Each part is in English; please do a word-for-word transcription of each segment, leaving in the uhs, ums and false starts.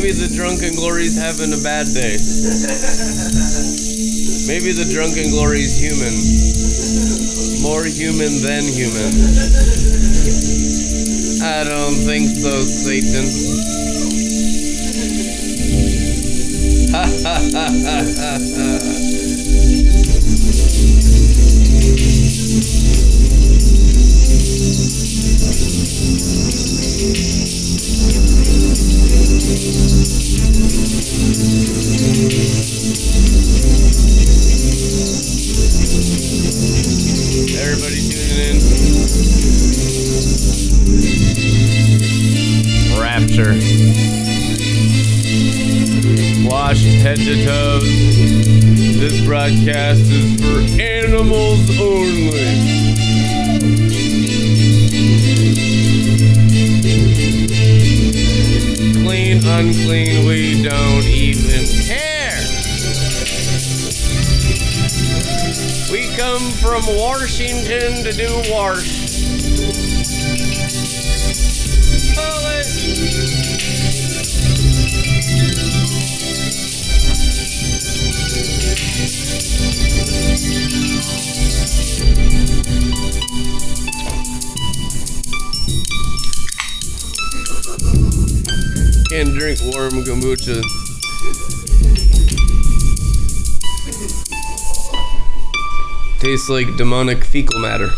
Maybe the drunken glory's having a bad day. Maybe the drunken glory's human. More human than human. I don't think so, Satan. Ha ha ha ha ha ha. Everybody tuning in. Rapture. Washed head to toes. This broadcast is for animals only. Clean, unclean, we don't even care. We come from Washington to do wash. Can't drink warm kombucha. Tastes like demonic fecal matter.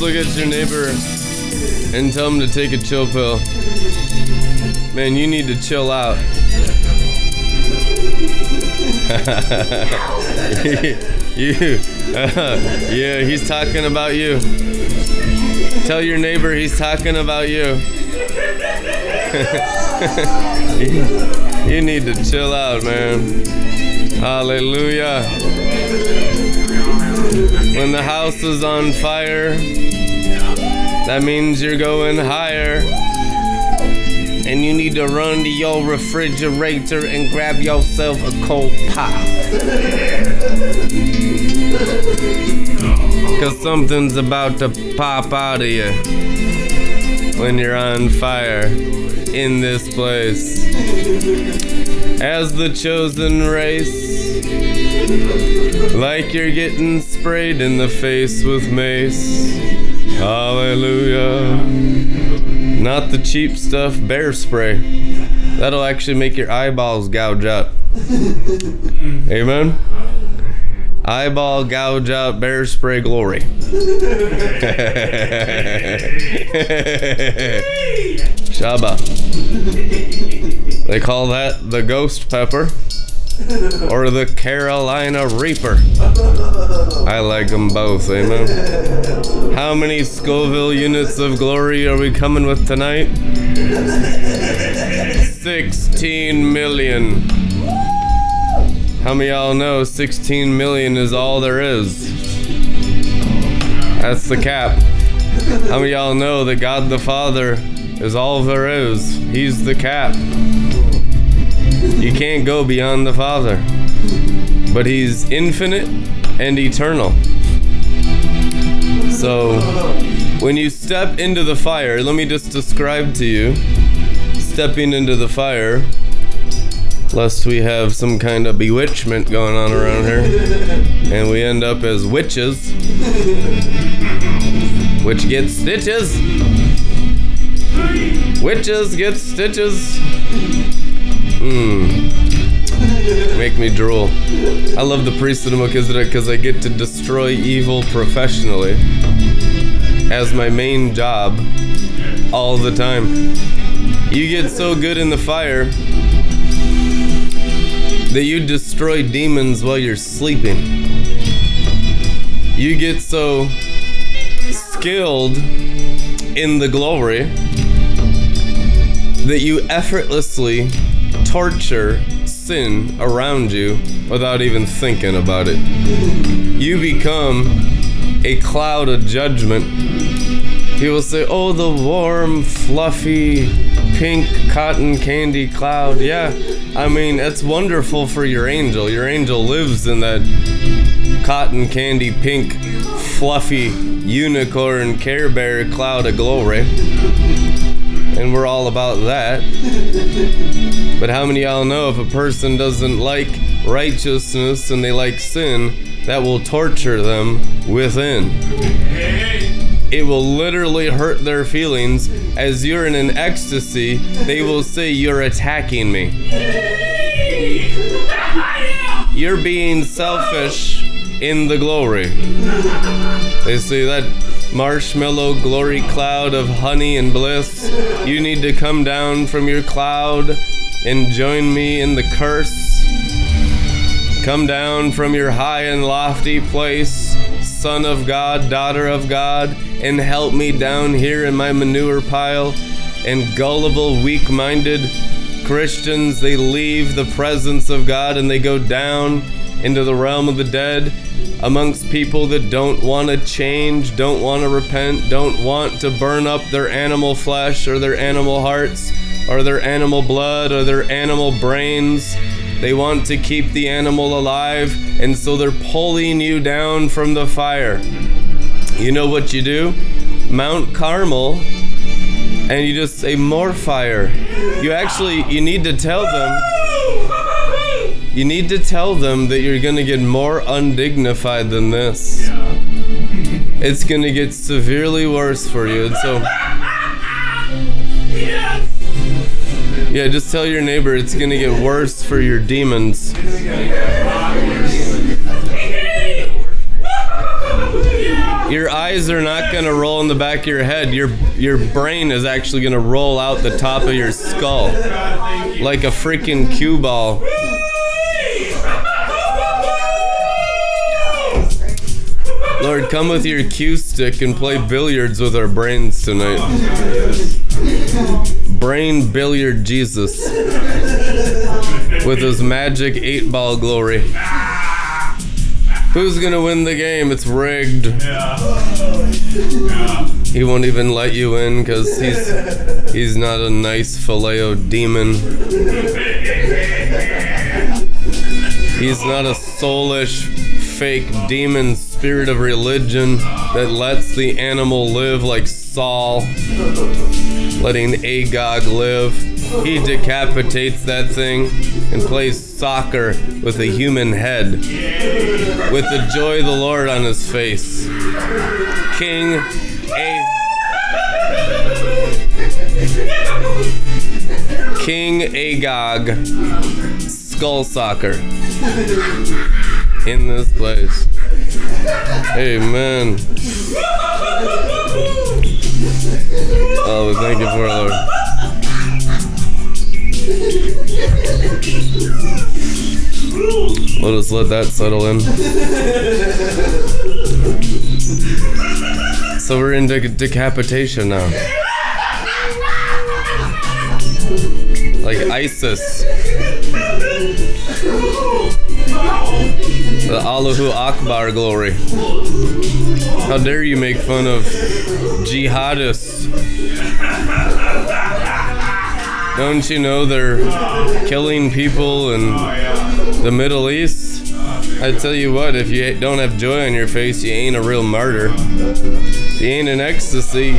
Look at your neighbor and tell him to take a chill pill. Man, you need to chill out. you, uh, yeah, he's talking about you. Tell your neighbor he's talking about you. You need to chill out, man. Hallelujah. When the house is on fire, that means you're going higher, and you need to run to your refrigerator and grab yourself a cold pop, cause something's about to pop out of you when you're on fire in this place. As the chosen race, like you're getting sprayed in the face with mace. Hallelujah. Not the cheap stuff, bear spray. That'll actually make your eyeballs gouge out. Amen? Eyeball gouge out, bear spray glory. Shabbat. They call that the ghost pepper or the Carolina Reaper. I like them both, amen. How many Scoville units of glory are we coming with tonight? sixteen million. How many of y'all know sixteen million is all there is? That's the cap. How many of y'all know that God the Father is all there is? He's the cap. You can't go beyond the Father, but He's infinite and eternal. So when you step into the fire, let me just describe to you stepping into the fire, lest we have some kind of bewitchment going on around here and we end up as witches, which get stitches. Witches get stitches. Mmm. Make me drool. I love the priesthood of Melchizedek because I get to destroy evil professionally as my main job all the time. You get so good in the fire that you destroy demons while you're sleeping. You get so skilled in the glory that you effortlessly torture sin around you without even thinking about it. You become a cloud of judgment. People say, oh, the warm, fluffy, pink cotton candy cloud. Yeah, I mean, it's wonderful for your angel. Your angel lives in that cotton candy, pink, fluffy, unicorn, Care Bear cloud of glory. And we're all about that. But how many of y'all know if a person doesn't like righteousness and they like sin, that will torture them within. It will literally hurt their feelings. As you're in an ecstasy, they will say, you're attacking me. You're being selfish in the glory. They say that marshmallow glory cloud of honey and bliss, you need to come down from your cloud and join me in the curse. Come down from your high and lofty place, son of God, daughter of God, and help me down here in my manure pile. And gullible, weak-minded Christians, they leave the presence of God and they go down into the realm of the dead amongst people that don't want to change, don't want to repent, don't want to burn up their animal flesh or their animal hearts or their animal blood or their animal brains. They want to keep the animal alive, and so they're pulling you down from the fire. You know what you do? Mount Carmel, and you just say, more fire. You actually, you need to tell them You need to tell them that you're going to get more undignified than this. Yeah. It's going to get severely worse for you. And so, yes. Yeah, just tell your neighbor it's going to get worse for your demons. Your eyes are not going to roll in the back of your head. Your your brain is actually going to roll out the top of your skull like a freaking cue ball. Lord, come with your cue stick and play billiards with our brains tonight. Brain billiard Jesus with his magic eight ball glory. Who's gonna win the game? It's rigged. He won't even let you in because he's he's not a nice Phileo demon. He's not a soulish fake demon spirit of religion that lets the animal live like Saul, letting Agag live. He decapitates that thing and plays soccer with a human head, with the joy of the Lord on his face. King A- King Agag, skull soccer in this place. Amen. Oh, we thank you for our Lord. Let us let that settle in. So we're in de- decapitation now. Like ISIS. The Allahu Akbar glory. How dare you make fun of jihadists? Don't you know they're killing people in the Middle East? I tell you what, if you don't have joy on your face, you ain't a real martyr. If you ain't in ecstasy,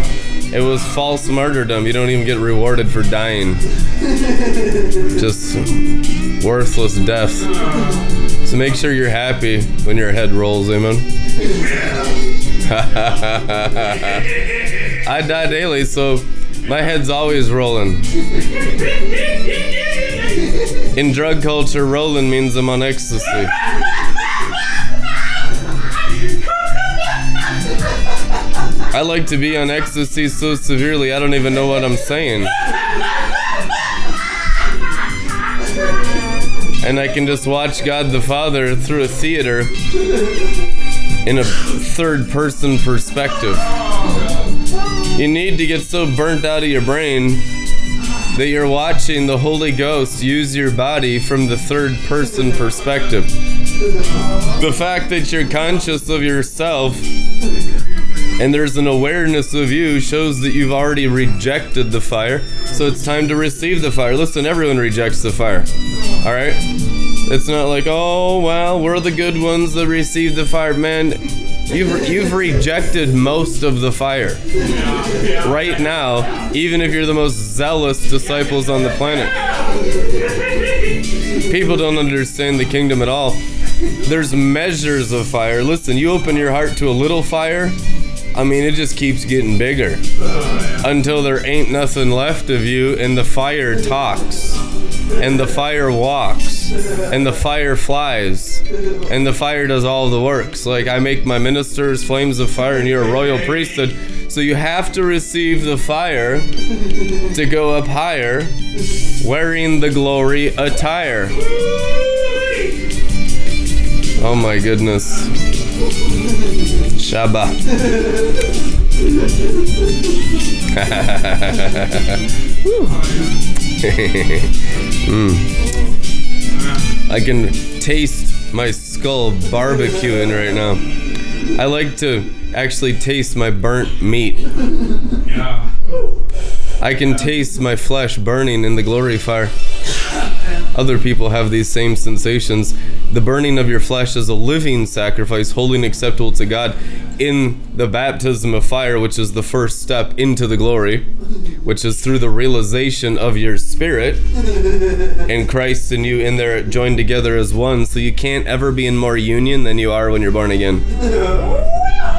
it was false martyrdom. You don't even get rewarded for dying. Just worthless death. So make sure you're happy when your head rolls, amen? I die daily, so My head's always rolling. In drug culture, rolling means I'm on ecstasy. I like to be on ecstasy so severely I don't even know what I'm saying. And I can just watch God the Father through a theater in a third-person perspective. You need to get so burnt out of your brain that you're watching the Holy Ghost use your body from the third-person perspective. The fact that you're conscious of yourself and there's an awareness of you shows that you've already rejected the fire, so it's time to receive the fire. Listen, everyone rejects the fire, all right? It's not like, oh, well, we're the good ones that received the fire. Man, you've, you've rejected most of the fire right now, even if you're the most zealous disciples on the planet. People don't understand the kingdom at all. There's measures of fire. Listen, you open your heart to a little fire, I mean, it just keeps getting bigger until there ain't nothing left of you, and the fire talks, and the fire walks, and the fire flies, and the fire does all the works. Like, I make my ministers flames of fire, and you're a royal priesthood. So you have to receive the fire to go up higher, wearing the glory attire. Oh my goodness. Shabbat. mm. I can taste my skull barbecuing right now. I like to actually taste my burnt meat. Yeah. I can taste my flesh burning in the glory fire. Other people have these same sensations. The burning of your flesh is a living sacrifice, holy and acceptable to God in the baptism of fire, which is the first step into the glory, which is through the realization of your spirit and Christ and you in there joined together as one. So you can't ever be in more union than you are when you're born again.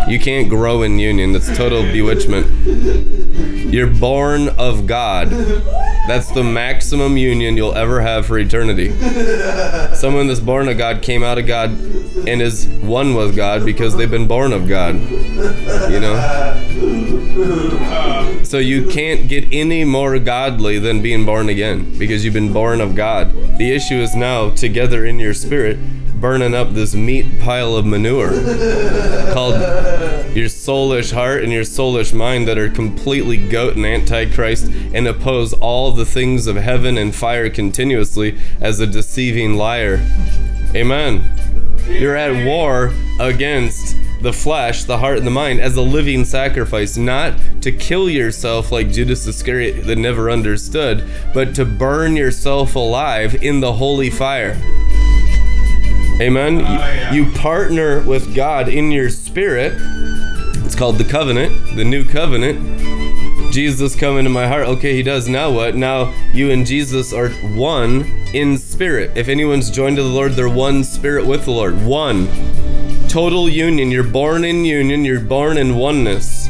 You can't grow in union. That's total bewitchment. You're born of God. That's the maximum union you'll ever have for eternity. Someone that's born of God came out of God and is one with God because they've been born of God. You know? So you can't get any more godly than being born again because you've been born of God. The issue is now together in your spirit, burning up this meat pile of manure called your soulish heart and your soulish mind that are completely goat and antichrist and oppose all the things of heaven and fire continuously as a deceiving liar. Amen. You're at war against the flesh, the heart, and the mind as a living sacrifice, not to kill yourself like Judas Iscariot that never understood, but to burn yourself alive in the holy fire. Amen. Uh, you, yeah. you partner with God in your spirit. It's called the covenant, the new covenant. Jesus come into my heart. Okay, he does. Now what? Now you and Jesus are one in spirit. If anyone's joined to the Lord, they're one spirit with the Lord. One. Total union. You're born in union. You're born in oneness.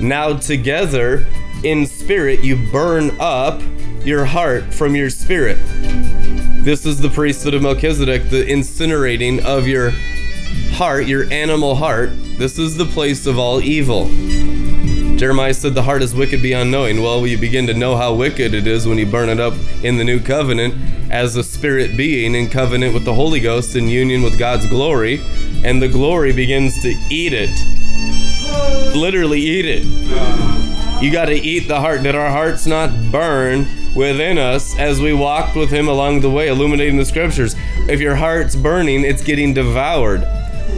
Now together in spirit, you burn up your heart from your spirit. This is the priesthood of Melchizedek, the incinerating of your heart, your animal heart. This is the place of all evil. Jeremiah said the heart is wicked beyond knowing. Well, you begin to know how wicked it is when you burn it up in the new covenant as a spirit being in covenant with the Holy Ghost in union with God's glory, and the glory begins to eat it. Literally eat it. You got to eat the heart. Did our hearts not burn within us as we walked with him along the way, illuminating the scriptures? If your heart's burning, it's getting devoured.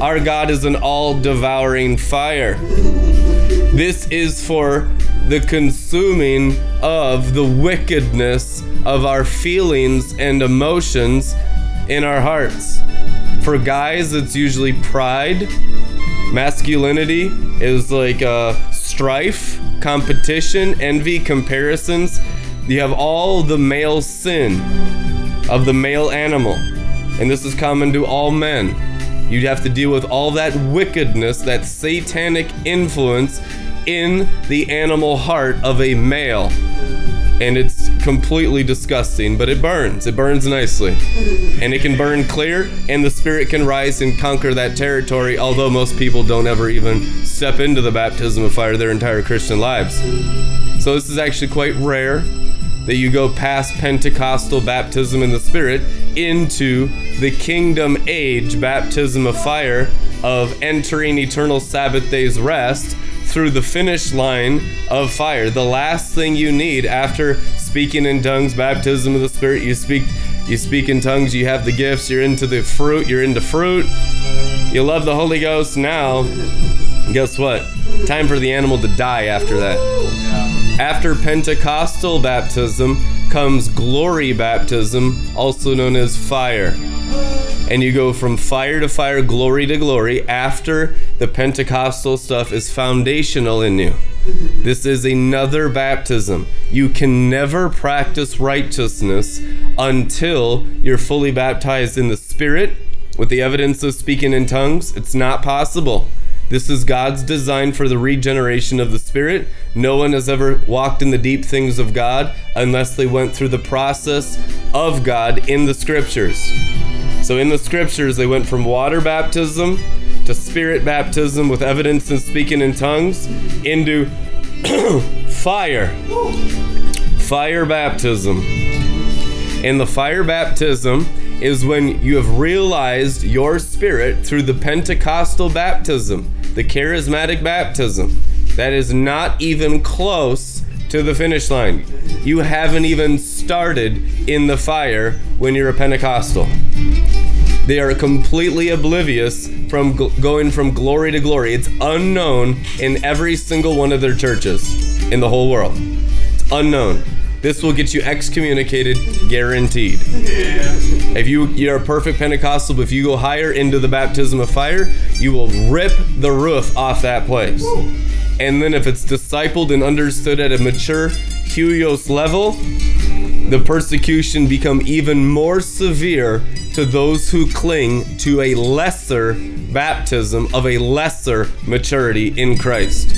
Our God is an all-devouring fire. This is for the consuming of the wickedness of our feelings and emotions in our hearts. For guys, it's usually pride. Masculinity is like uh, strife, competition, envy, comparisons. You have all the male sin of the male animal. And this is common to all men. You'd have to deal with all that wickedness, that satanic influence in the animal heart of a male. And it's completely disgusting, but it burns. It burns nicely. And it can burn clear, and the spirit can rise and conquer that territory, although most people don't ever even step into the baptism of fire their entire Christian lives. So this is actually quite rare that you go past Pentecostal baptism in the Spirit into the kingdom age baptism of fire of entering eternal Sabbath day's rest through the finish line of fire. The last thing you need after speaking in tongues, baptism of the Spirit, you speak you speak in tongues, you have the gifts, you're into the fruit, you're into fruit, you love the Holy Ghost. Now, guess what? Time for the animal to die after that. After Pentecostal baptism comes glory baptism, also known as fire. And you go from fire to fire, glory to glory, after the Pentecostal stuff is foundational in you. This is another baptism. You can never practice righteousness until you're fully baptized in the Spirit with the evidence of speaking in tongues. It's not possible. This is God's design for the regeneration of the Spirit. No one has ever walked in the deep things of God unless they went through the process of God in the Scriptures. So in the Scriptures, they went from water baptism to Spirit baptism with evidence and speaking in tongues into fire. Fire baptism. And the fire baptism is when you have realized your spirit through the Pentecostal baptism, the charismatic baptism. That is not even close to the finish line. You haven't even started in the fire when you're a Pentecostal. They are completely oblivious from gl- going from glory to glory. It's unknown in every single one of their churches in the whole world. It's unknown. This will get you excommunicated, guaranteed. Yeah. If you, you're a perfect Pentecostal, but if you go higher into the baptism of fire, you will rip the roof off that place. Woo. And then if it's discipled and understood at a mature Huios level, the persecution become even more severe to those who cling to a lesser baptism of a lesser maturity in Christ.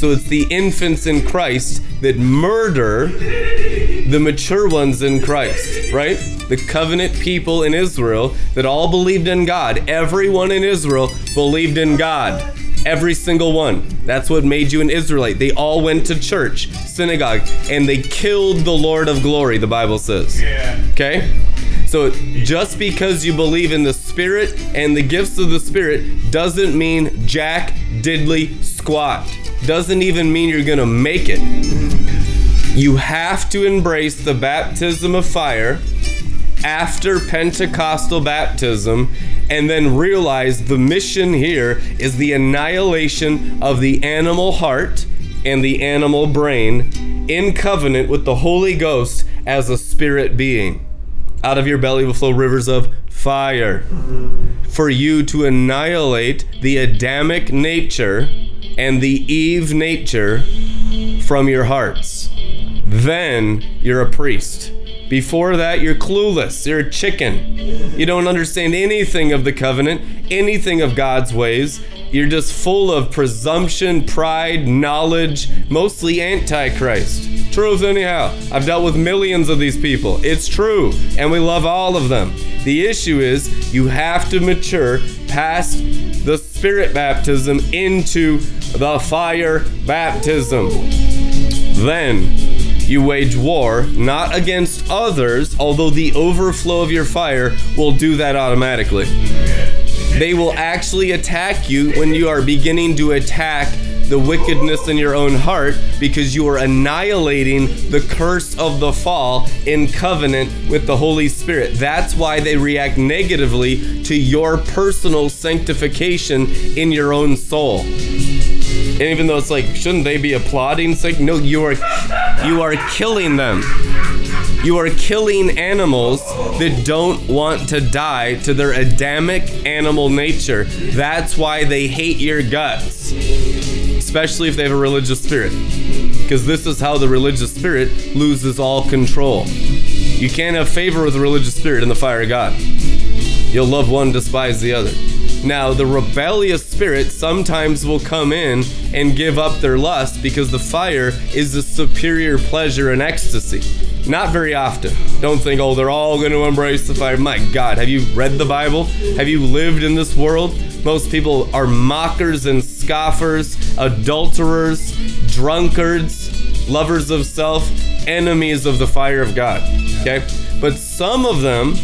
So it's the infants in Christ that murder the mature ones in Christ, right? The covenant people in Israel that all believed in God. Everyone in Israel believed in God. Every single one. That's what made you an Israelite. They all went to church, synagogue, and they killed the Lord of glory, the Bible says. Yeah. Okay? So just because you believe in the Spirit and the gifts of the Spirit doesn't mean jack diddly squat. Doesn't even mean you're going to make it. You have to embrace the baptism of fire after Pentecostal baptism and then realize the mission here is the annihilation of the animal heart and the animal brain in covenant with the Holy Ghost as a spirit being. Out of your belly will flow rivers of fire. For you to annihilate the Adamic nature and the Eve nature from your hearts. Then you're a priest. Before that, you're clueless. You're a chicken. You don't understand anything of the covenant, anything of God's ways. You're just full of presumption, pride, knowledge, mostly antichrist. Truth anyhow. I've dealt with millions of these people. It's true, and we love all of them. The issue is you have to mature past the Spirit baptism into the fire baptism. Then you wage war, not against others, although the overflow of your fire will do that automatically. They will actually attack you when you are beginning to attack the wickedness in your own heart because you are annihilating the curse of the fall in covenant with the Holy Spirit. That's why they react negatively to your personal sanctification in your own soul. And even though it's like, shouldn't they be applauding? It's like, no, you are, you are killing them. You are killing animals that don't want to die to their Adamic animal nature. That's why they hate your guts, especially if they have a religious spirit, because this is how the religious spirit loses all control. You can't have favor with the religious spirit in the fire of God. You'll love one, despise the other. Now, the rebellious spirit sometimes will come in and give up their lust because the fire is the superior pleasure and ecstasy. Not very often. Don't think, oh, they're all going to embrace the fire. My God, have you read the Bible? Have you lived in this world? Most people are mockers and scoffers, adulterers, drunkards, lovers of self, enemies of the fire of God. Okay? But some of them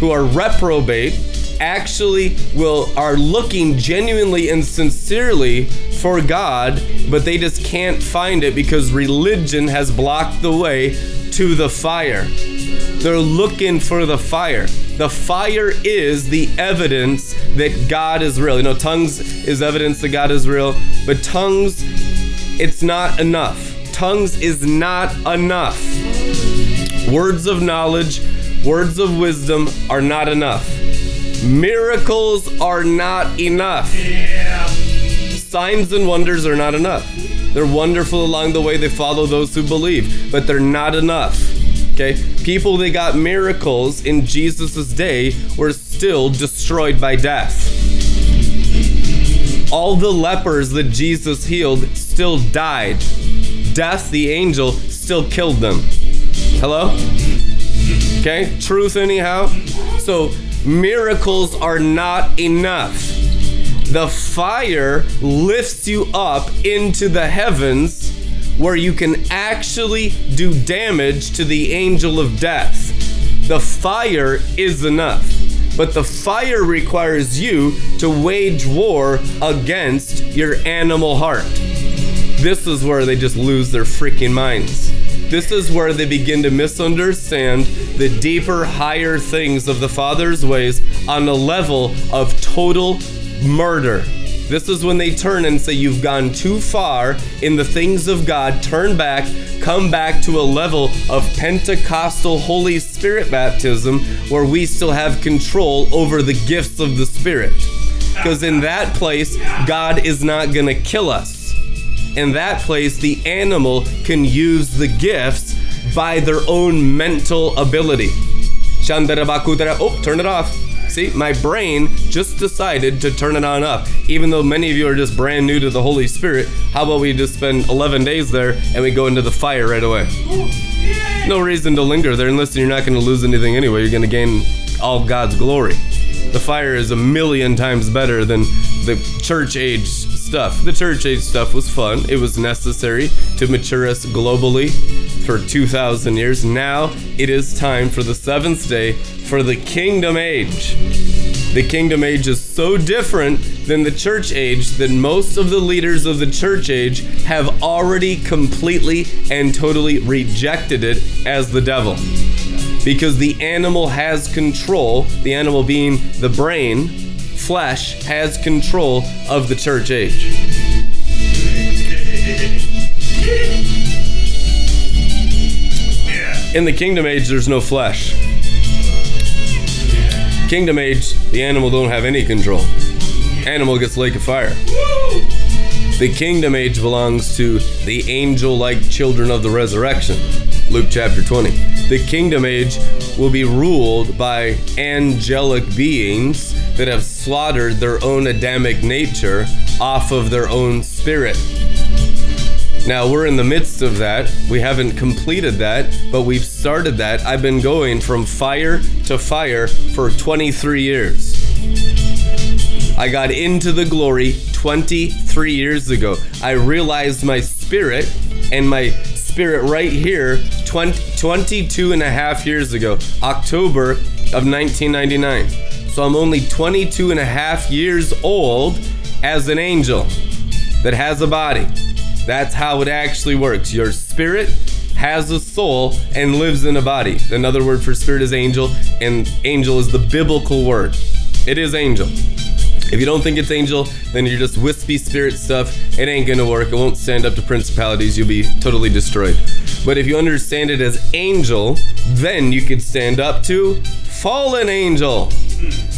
who are reprobate actually will are looking genuinely and sincerely for God, but they just can't find it because religion has blocked the way to the fire. They're looking for the fire. The fire is the evidence that God is real. You know, tongues is evidence that God is real, but tongues, it's not enough. Tongues is not enough. Words of knowledge, words of wisdom are not enough. Miracles are not enough. Yeah. Signs and wonders are not enough. They're wonderful along the way. They follow those who believe, but they're not enough. Okay? People that got miracles in Jesus' day were still destroyed by death. All the lepers that Jesus healed still died. Death, the angel, still killed them. Hello? Okay? Truth anyhow? So, miracles are not enough. The fire lifts you up into the heavens where you can actually do damage to the angel of death. The fire is enough, but the fire requires you to wage war against your animal heart. This is where they just lose their freaking minds. This is where they begin to misunderstand the deeper, higher things of the Father's ways on a level of total murder. This is when they turn and say, you've gone too far in the things of God. Turn back, come back to a level of Pentecostal Holy Spirit baptism where we still have control over the gifts of the Spirit. Because in that place, God is not going to kill us. In that place, the animal can use the gifts by their own mental ability. Oh, turn it off. See, my brain just decided to turn it on up. Even though many of you are just brand new to the Holy Spirit, how about we just spend eleven days there and we go into the fire right away? No reason to linger there. And listen, you're not going to lose anything anyway. You're going to gain all God's glory. The fire is a million times better than the church age stuff. The church age stuff was fun. It was necessary to mature us globally for two thousand years. Now it is time for the seventh day for the kingdom age. The kingdom age is so different than the church age that most of the leaders of the church age have already completely and totally rejected it as the devil. Because the animal has control, the animal being the brain, flesh, has control of the church age. In the kingdom age, there's no flesh. Kingdom age, the animal don't have any control. Animal gets lake of fire. The kingdom age belongs to the angel-like children of the resurrection. Luke chapter twenty. The kingdom age will be ruled by angelic beings that have slaughtered their own Adamic nature off of their own spirit. Now, we're in the midst of that. We haven't completed that, but we've started that. I've been going from fire to fire for twenty-three years. I got into the glory twenty-three years ago. I realized my spirit and my spirit right here twenty, twenty-two and a half years ago, October of nineteen ninety-nine. So I'm only twenty-two and a half years old as an angel that has a body. That's how it actually works. Your spirit has a soul and lives in a body. Another word for spirit is angel, and angel is the biblical word. It is angel. If you don't think it's angel, then you're just wispy spirit stuff. It ain't gonna work. It won't stand up to principalities. You'll be totally destroyed. But if you understand it as angel, then you could stand up to fallen angel.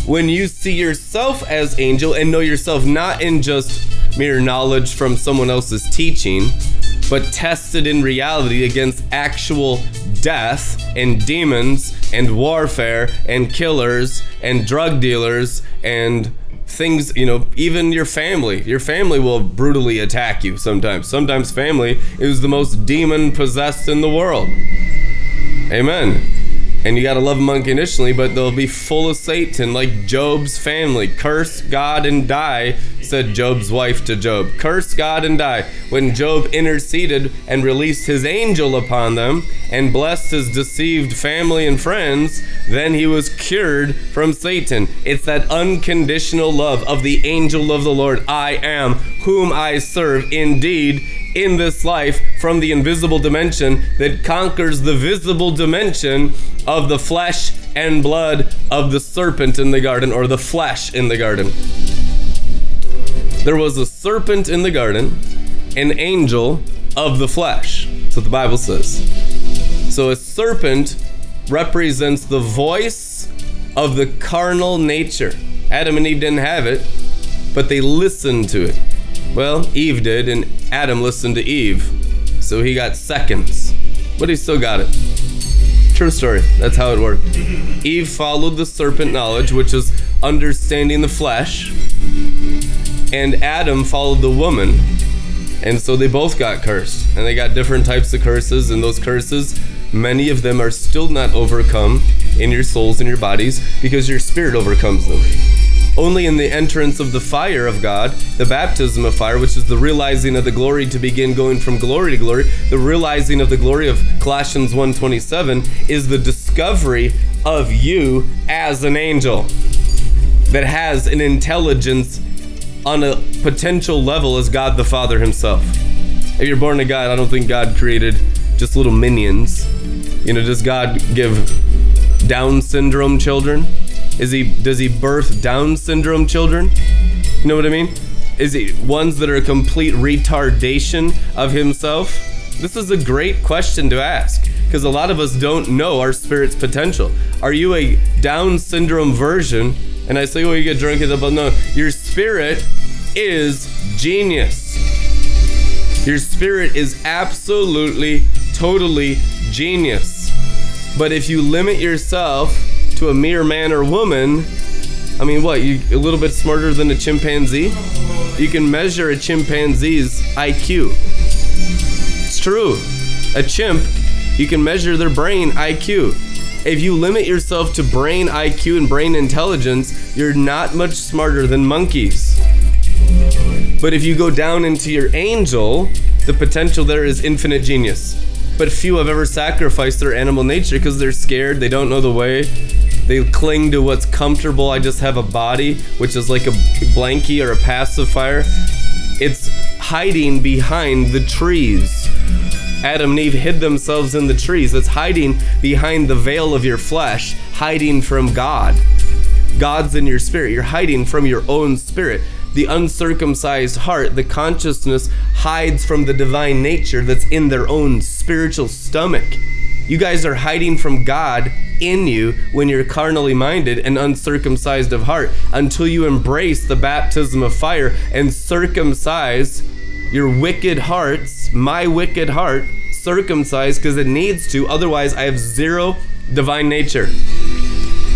When you see yourself as angel and know yourself not in just mere knowledge from someone else's teaching, but tested in reality against actual death and demons and warfare and killers and drug dealers and things, you know, even your family. Your family will brutally attack you sometimes. Sometimes family is the most demon-possessed in the world. Amen. And you gotta love them unconditionally, but they'll be full of Satan, like Job's family. Curse God and die, said Job's wife to Job. Curse God and die. When Job interceded and released his angel upon them and blessed his deceived family and friends, then he was cured from Satan. It's that unconditional love of the angel of the Lord. I am whom I serve indeed in this life, from the invisible dimension that conquers the visible dimension of the flesh and blood of the serpent in the garden, or the flesh in the garden. There was a serpent in the garden, an angel of the flesh. That's what the Bible says. So a serpent represents the voice of the carnal nature. Adam and Eve didn't have it, but they listened to it. Well, Eve did, and Adam listened to Eve, so he got seconds, but he still got it. True story. That's how it worked. Eve followed the serpent knowledge, which is understanding the flesh, and Adam followed the woman, and so they both got cursed, and they got different types of curses, and those curses, many of them are still not overcome in your souls and your bodies, because your spirit overcomes them. Only in the entrance of the fire of God, the baptism of fire, which is the realizing of the glory, to begin going from glory to glory, the realizing of the glory of Colossians one twenty-seven is the discovery of you as an angel that has an intelligence on a potential level as God the Father himself. If you're born to God, I don't think God created just little minions. You know, does God give Down syndrome children? Is he, does he birth Down syndrome children? You know what I mean? Is he ones that are a complete retardation of himself? This is a great question to ask, because a lot of us don't know our spirit's potential. Are you a Down syndrome version? And I say, oh, you get drunk as a bum. No, your spirit is genius. Your spirit is absolutely, totally genius. But if you limit yourself to a mere man or woman, I mean, what, you a little bit smarter than a chimpanzee? You can measure a chimpanzee's I Q. It's true. A chimp, you can measure their brain I Q. If you limit yourself to brain I Q and brain intelligence, you're not much smarter than monkeys. But if you go down into your angel, the potential there is infinite genius. But few have ever sacrificed their animal nature because they're scared, they don't know the way. They cling to what's comfortable. I just have a body, which is like a blankie or a pacifier. It's hiding behind the trees. Adam and Eve hid themselves in the trees. It's hiding behind the veil of your flesh, hiding from God. God's in your spirit. You're hiding from your own spirit. The uncircumcised heart, the consciousness, hides from the divine nature that's in their own spiritual stomach. You guys are hiding from God in you when you're carnally minded and uncircumcised of heart, until you embrace the baptism of fire and circumcise your wicked hearts, my wicked heart, circumcised, because it needs to, otherwise I have zero divine nature.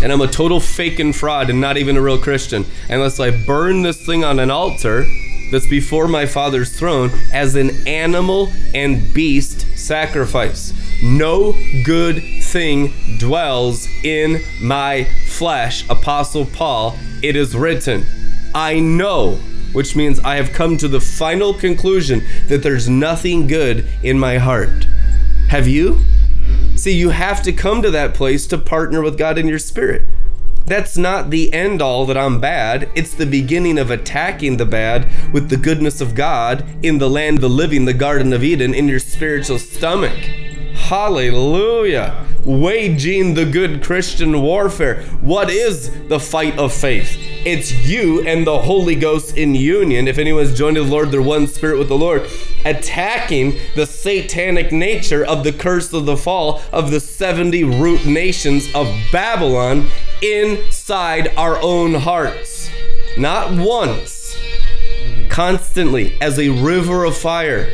And I'm a total fake and fraud and not even a real Christian unless I burn this thing on an altar that's before my Father's throne as an animal and beast sacrifice. No good thing dwells in my flesh. Apostle Paul, it is written. I know, which means I have come to the final conclusion that there's nothing good in my heart. Have you? See, you have to come to that place to partner with God in your spirit. That's not the end all that I'm bad. It's the beginning of attacking the bad with the goodness of God in the land of the living, the Garden of Eden, in your spiritual stomach. Hallelujah. Waging the good Christian warfare. What is the fight of faith? It's you and the Holy Ghost in union. If anyone's joined to the Lord, they're one spirit with the Lord. Attacking the satanic nature of the curse of the fall of the seventy root nations of Babylon inside our own hearts. Not once, constantly, as a river of fire.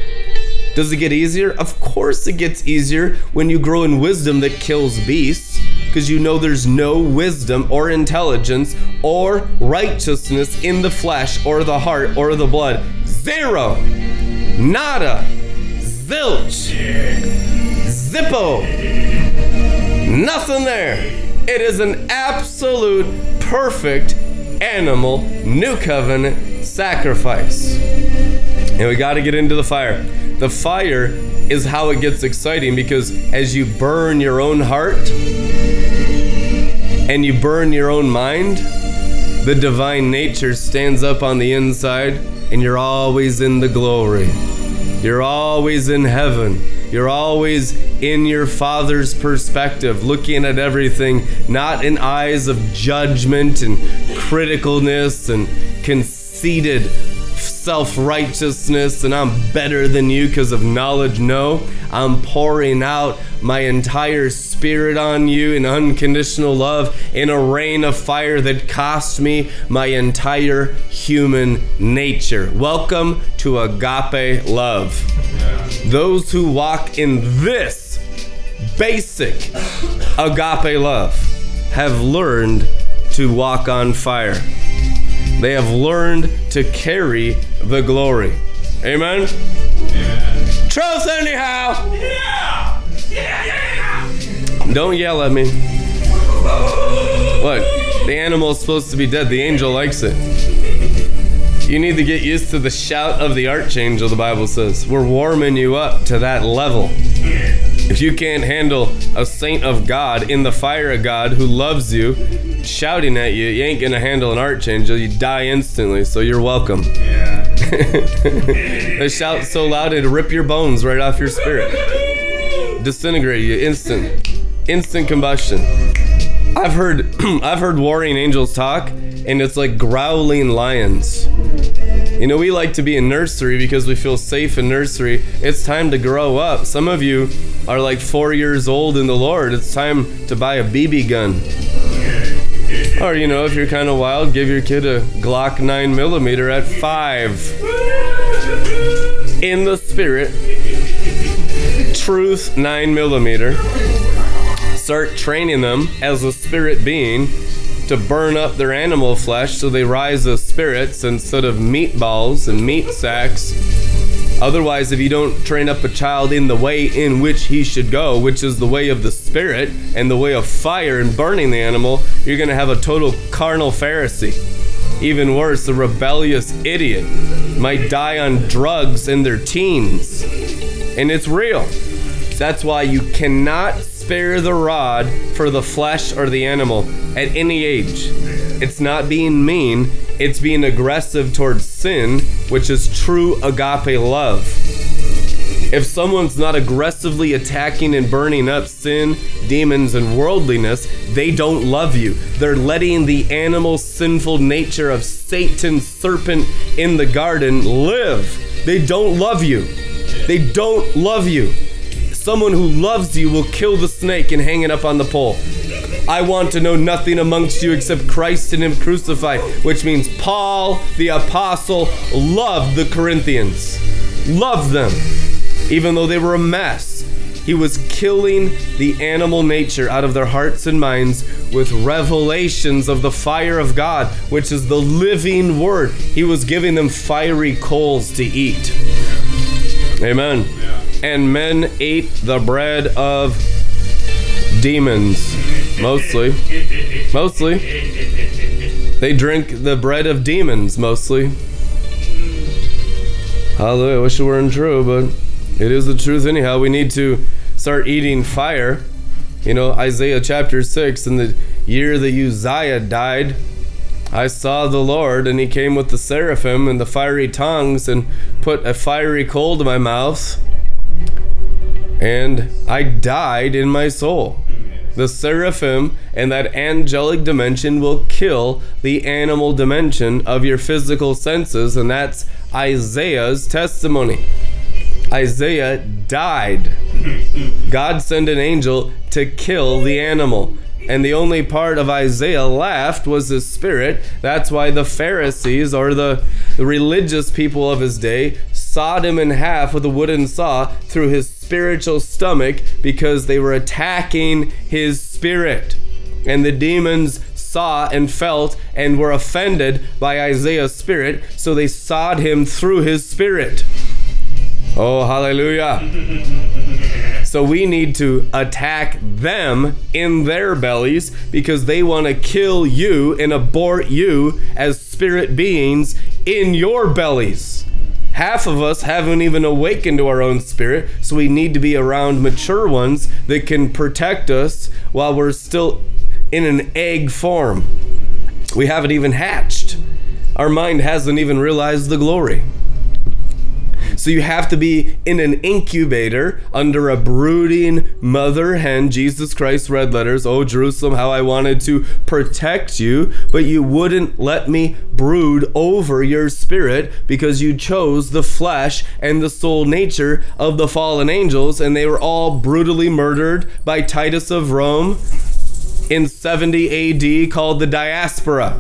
Does it get easier? Of course it gets easier when you grow in wisdom that kills beasts. because you know there's no wisdom or intelligence or righteousness in the flesh or the heart or the blood. Zero. Nada. Zilch. Zippo. Nothing there. It is an absolute, perfect, animal, new covenant, sacrifice. And we got to get into the fire. The fire is how it gets exciting, because as you burn your own heart and you burn your own mind, the divine nature stands up on the inside, and you're always in the glory. You're always in heaven. You're always in your Father's perspective, looking at everything, not in eyes of judgment and criticalness and conceited self-righteousness and I'm better than you because of knowledge. No, I'm pouring out my entire spirit on you in unconditional love, in a rain of fire that cost me my entire human nature. Welcome to agape love. Yeah. Those who walk in this basic agape love have learned to walk on fire. They have learned to carry the glory. Amen? Yeah. Truth anyhow! Yeah. Yeah, yeah, yeah. Don't yell at me. Look, the animal's supposed to be dead. The angel likes it. You need to get used to the shout of the archangel, the Bible says. We're warming you up to that level. If you can't handle a saint of God in the fire of God who loves you, shouting at you, you ain't going to handle an archangel. You die instantly, so you're welcome. Yeah. They shout so loud it'll rip your bones right off your spirit. Disintegrate you, instant. Instant combustion. I've heard, I've heard warring angels talk, and it's like growling lions. You know, we like to be in nursery because we feel safe in nursery. It's time to grow up. Some of you are like four years old in the Lord. It's time to buy a B B gun. Or, you know, if you're kind of wild, give your kid a Glock nine millimeter at five. In the spirit, truth nine millimeter. Start training them as a spirit being to burn up their animal flesh so they rise as spirits instead of meatballs and meat sacks. Otherwise, if you don't train up a child in the way in which he should go, which is the way of the spirit and the way of fire and burning the animal, you're going to have a total carnal Pharisee. Even worse, a rebellious idiot might die on drugs in their teens. And it's real. That's why you cannot spare the rod for the flesh or the animal at any age. It's not being mean. It's being aggressive towards sin, which is true agape love. If someone's not aggressively attacking and burning up sin, demons, and worldliness, they don't love you. They're letting the animal sinful nature of Satan's serpent in the garden live. They don't love you. They don't love you. Someone who loves you will kill the snake and hang it up on the pole. I want to know nothing amongst you except Christ and Him crucified, which means Paul the Apostle loved the Corinthians. Loved them. Even though they were a mess, he was killing the animal nature out of their hearts and minds with revelations of the fire of God, which is the living word. He was giving them fiery coals to eat. Amen. Yeah. And men ate the bread of demons. Mostly. Mostly. They drink the bread of demons, mostly. Hallelujah. I wish it weren't true, but it is the truth anyhow. We need to start eating fire. You know, Isaiah chapter six, in the year that Uzziah died, I saw the Lord, and He came with the seraphim and the fiery tongues, and put a fiery coal to my mouth, and I died in my soul. The seraphim and that angelic dimension will kill the animal dimension of your physical senses, and that's Isaiah's testimony. Isaiah died. God sent an angel to kill the animal, and the only part of Isaiah left was his spirit. That's why the Pharisees, or the religious people of his day, sawed him in half with a wooden saw through his spiritual stomach, because they were attacking his spirit. and the demons saw and felt and were offended by Isaiah's spirit, so they sawed him through his spirit. Oh, hallelujah. So we need to attack them in their bellies, because they want to kill you and abort you as spirit beings in your bellies. Half of us haven't even awakened to our own spirit, so we need to be around mature ones that can protect us while we're still in an egg form. We haven't even hatched. Our mind hasn't even realized the glory. So you have to be in an incubator under a brooding mother hen. Jesus Christ, red letters. Oh, Jerusalem, how I wanted to protect you, but you wouldn't let me brood over your spirit because you chose the flesh and the soul nature of the fallen angels, and they were all brutally murdered by Titus of Rome in seventy A D, called the diaspora.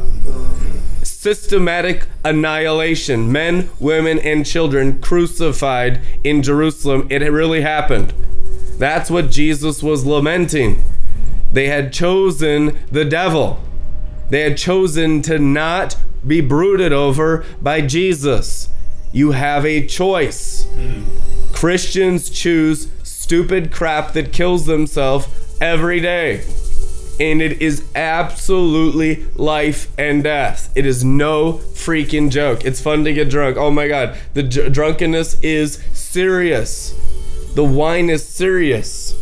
Systematic annihilation. Men, women, and children crucified in Jerusalem. It really happened. That's what Jesus was lamenting. They had chosen the devil. They had chosen to not be brooded over by Jesus. You have a choice. Mm-hmm. Christians choose stupid crap that kills themselves every day. And it is absolutely life and death. It is no freaking joke. It's fun to get drunk. Oh my God. The dr- drunkenness is serious. The wine is serious.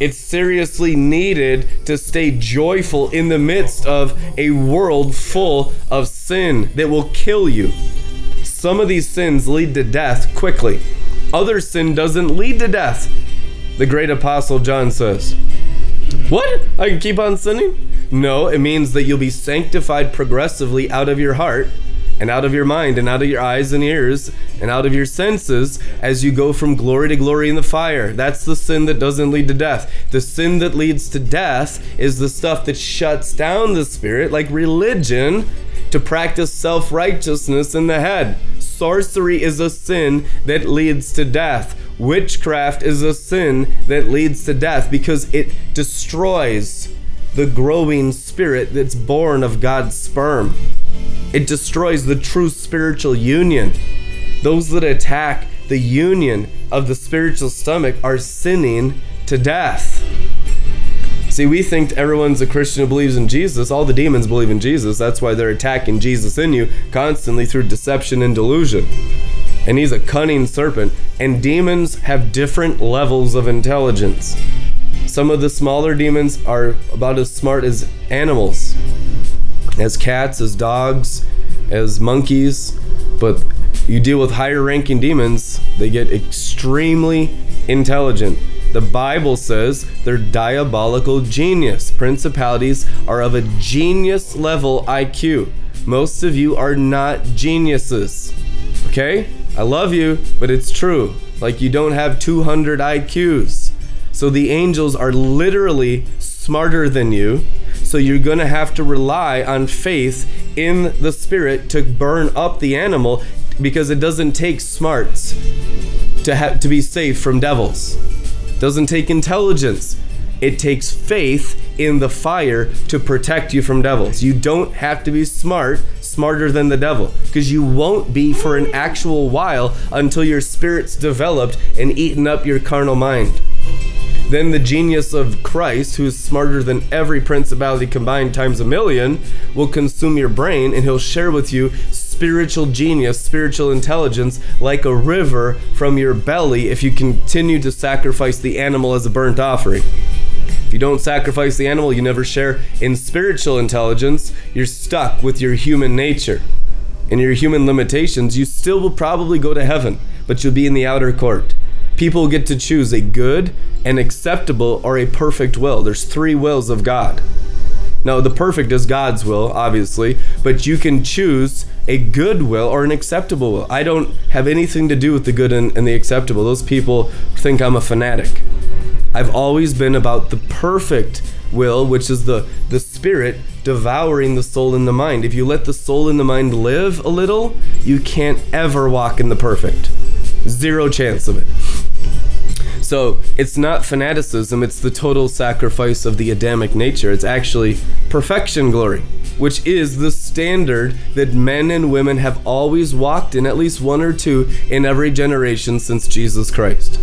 It's seriously needed to stay joyful in the midst of a world full of sin that will kill you. Some of these sins lead to death quickly. Other sin doesn't lead to death. The great apostle John says, what? I can keep on sinning? No, it means that you'll be sanctified progressively out of your heart and out of your mind and out of your eyes and ears and out of your senses as you go from glory to glory in the fire. That's the sin that doesn't lead to death. The sin that leads to death is the stuff that shuts down the spirit, like religion, to practice self-righteousness in the head. Sorcery is a sin that leads to death. Witchcraft is a sin that leads to death because it destroys the growing spirit that's born of God's sperm. It destroys the true spiritual union. Those that attack the union of the spiritual stomach are sinning to death. See, we think everyone's a Christian who believes in Jesus. All the demons believe in Jesus. That's why they're attacking Jesus in you constantly through deception and delusion. And he's a cunning serpent. And demons have different levels of intelligence. Some of the smaller demons are about as smart as animals, as cats, as dogs, as monkeys. But you deal with higher ranking demons, they get extremely intelligent. The Bible says they're diabolical genius. Principalities are of a genius level I Q. Most of you are not geniuses. Okay? I love you, but it's true. Like, you don't have two hundred I Qs. So the angels are literally smarter than you. So you're going to have to rely on faith in the spirit to burn up the animal, because it doesn't take smarts to have to be safe from devils. Doesn't take intelligence. It takes faith in the fire to protect you from devils. You don't have to be smart, smarter than the devil, because you won't be for an actual while until your spirit's developed and eaten up your carnal mind. Then the genius of Christ, who's smarter than every principality combined times a million, will consume your brain, and he'll share with you spiritual genius, spiritual intelligence, like a river from your belly if you continue to sacrifice the animal as a burnt offering. If you don't sacrifice the animal, you never share in spiritual intelligence. You're stuck with your human nature and your human limitations. You still will probably go to heaven, but you'll be in the outer court. People get to choose a good, an acceptable, or a perfect will. There's three wills of God. Now, the perfect is God's will, obviously, but you can choose a good will or an acceptable will. I don't have anything to do with the good and, and the acceptable. Those people think I'm a fanatic. I've always been about the perfect will, which is the, the spirit devouring the soul and the mind. If you let the soul and the mind live a little, you can't ever walk in the perfect. Zero chance of it. So it's not fanaticism, it's the total sacrifice of the Adamic nature. It's actually perfection glory, which is the standard that men and women have always walked in, at least one or two in every generation since Jesus Christ.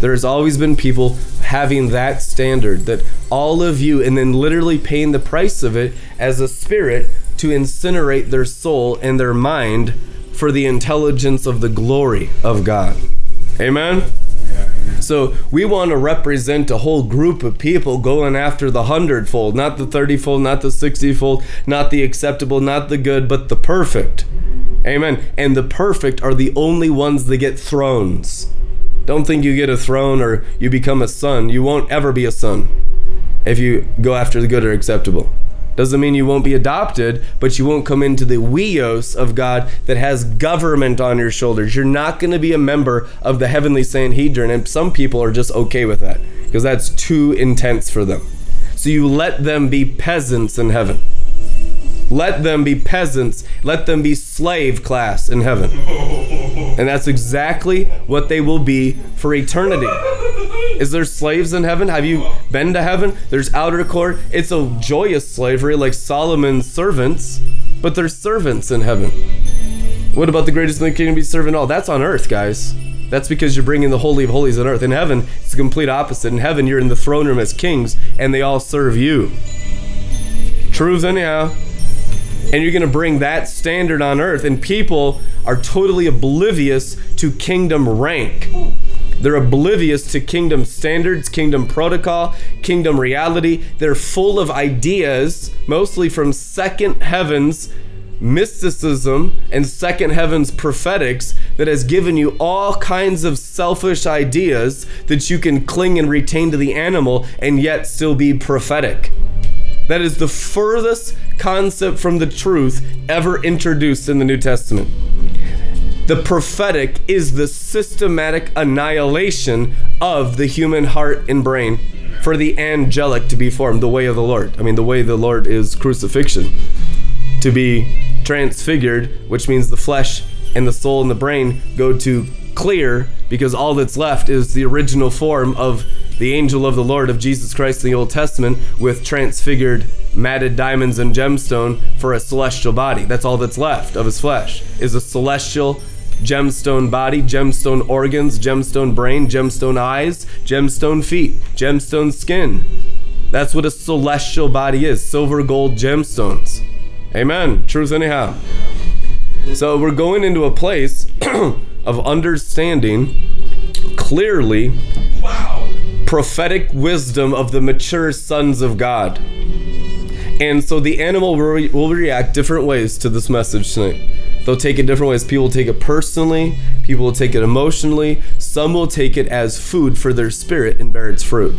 There has always been people having that standard, that all of you, and then literally paying the price of it as a spirit to incinerate their soul and their mind for the intelligence of the glory of God. Amen? So we want to represent a whole group of people going after the hundredfold, not the thirtyfold, not the sixtyfold, not the acceptable, not the good, but the perfect. Amen. And the perfect are the only ones that get thrones. Don't think you get a throne or you become a son. You won't ever be a son if you go after the good or acceptable. Doesn't mean you won't be adopted, but you won't come into the weos of God that has government on your shoulders. You're not going to be a member of the heavenly Sanhedrin, and some people are just okay with that because that's too intense for them. So you let them be peasants in heaven. Let them be peasants. Let them be slave class in heaven. And that's exactly what they will be for eternity. Is there slaves in heaven? Have you been to heaven? There's outer court. It's a joyous slavery like Solomon's servants, but there's servants in heaven. What about the greatest in the kingdom be servant all? That's on earth, guys. That's because you're bringing the Holy of Holies on earth. In heaven, it's the complete opposite. In heaven, you're in the throne room as kings, and they all serve you. Truths anyhow. And you're going to bring that standard on earth, and people are totally oblivious to kingdom rank. They're oblivious to kingdom standards, kingdom protocol, kingdom reality. They're full of ideas, mostly from second heavens mysticism and second heavens prophetics, that has given you all kinds of selfish ideas that you can cling and retain to the animal and yet still be prophetic. That is the furthest concept from the truth ever introduced in the New Testament. The prophetic is the systematic annihilation of the human heart and brain for the angelic to be formed, the way of the Lord. I mean, the way of the Lord is crucifixion, to be transfigured, which means the flesh and the soul and the brain go to clear, because all that's left is the original form of the angel of the Lord of Jesus Christ in the Old Testament, with transfigured matted diamonds and gemstone for a celestial body. That's all that's left of his flesh, is a celestial gemstone body, gemstone organs, gemstone brain, gemstone eyes, gemstone feet, gemstone skin. That's what a celestial body is, silver, gold, gemstones. Amen. Truth anyhow. So we're going into a place of understanding clearly. Wow. Prophetic wisdom of the mature sons of God. And so the animal will, re- will react different ways to this message tonight. They'll take it different ways. People will take it personally. People will take it emotionally. Some will take it as food for their spirit and bear its fruit.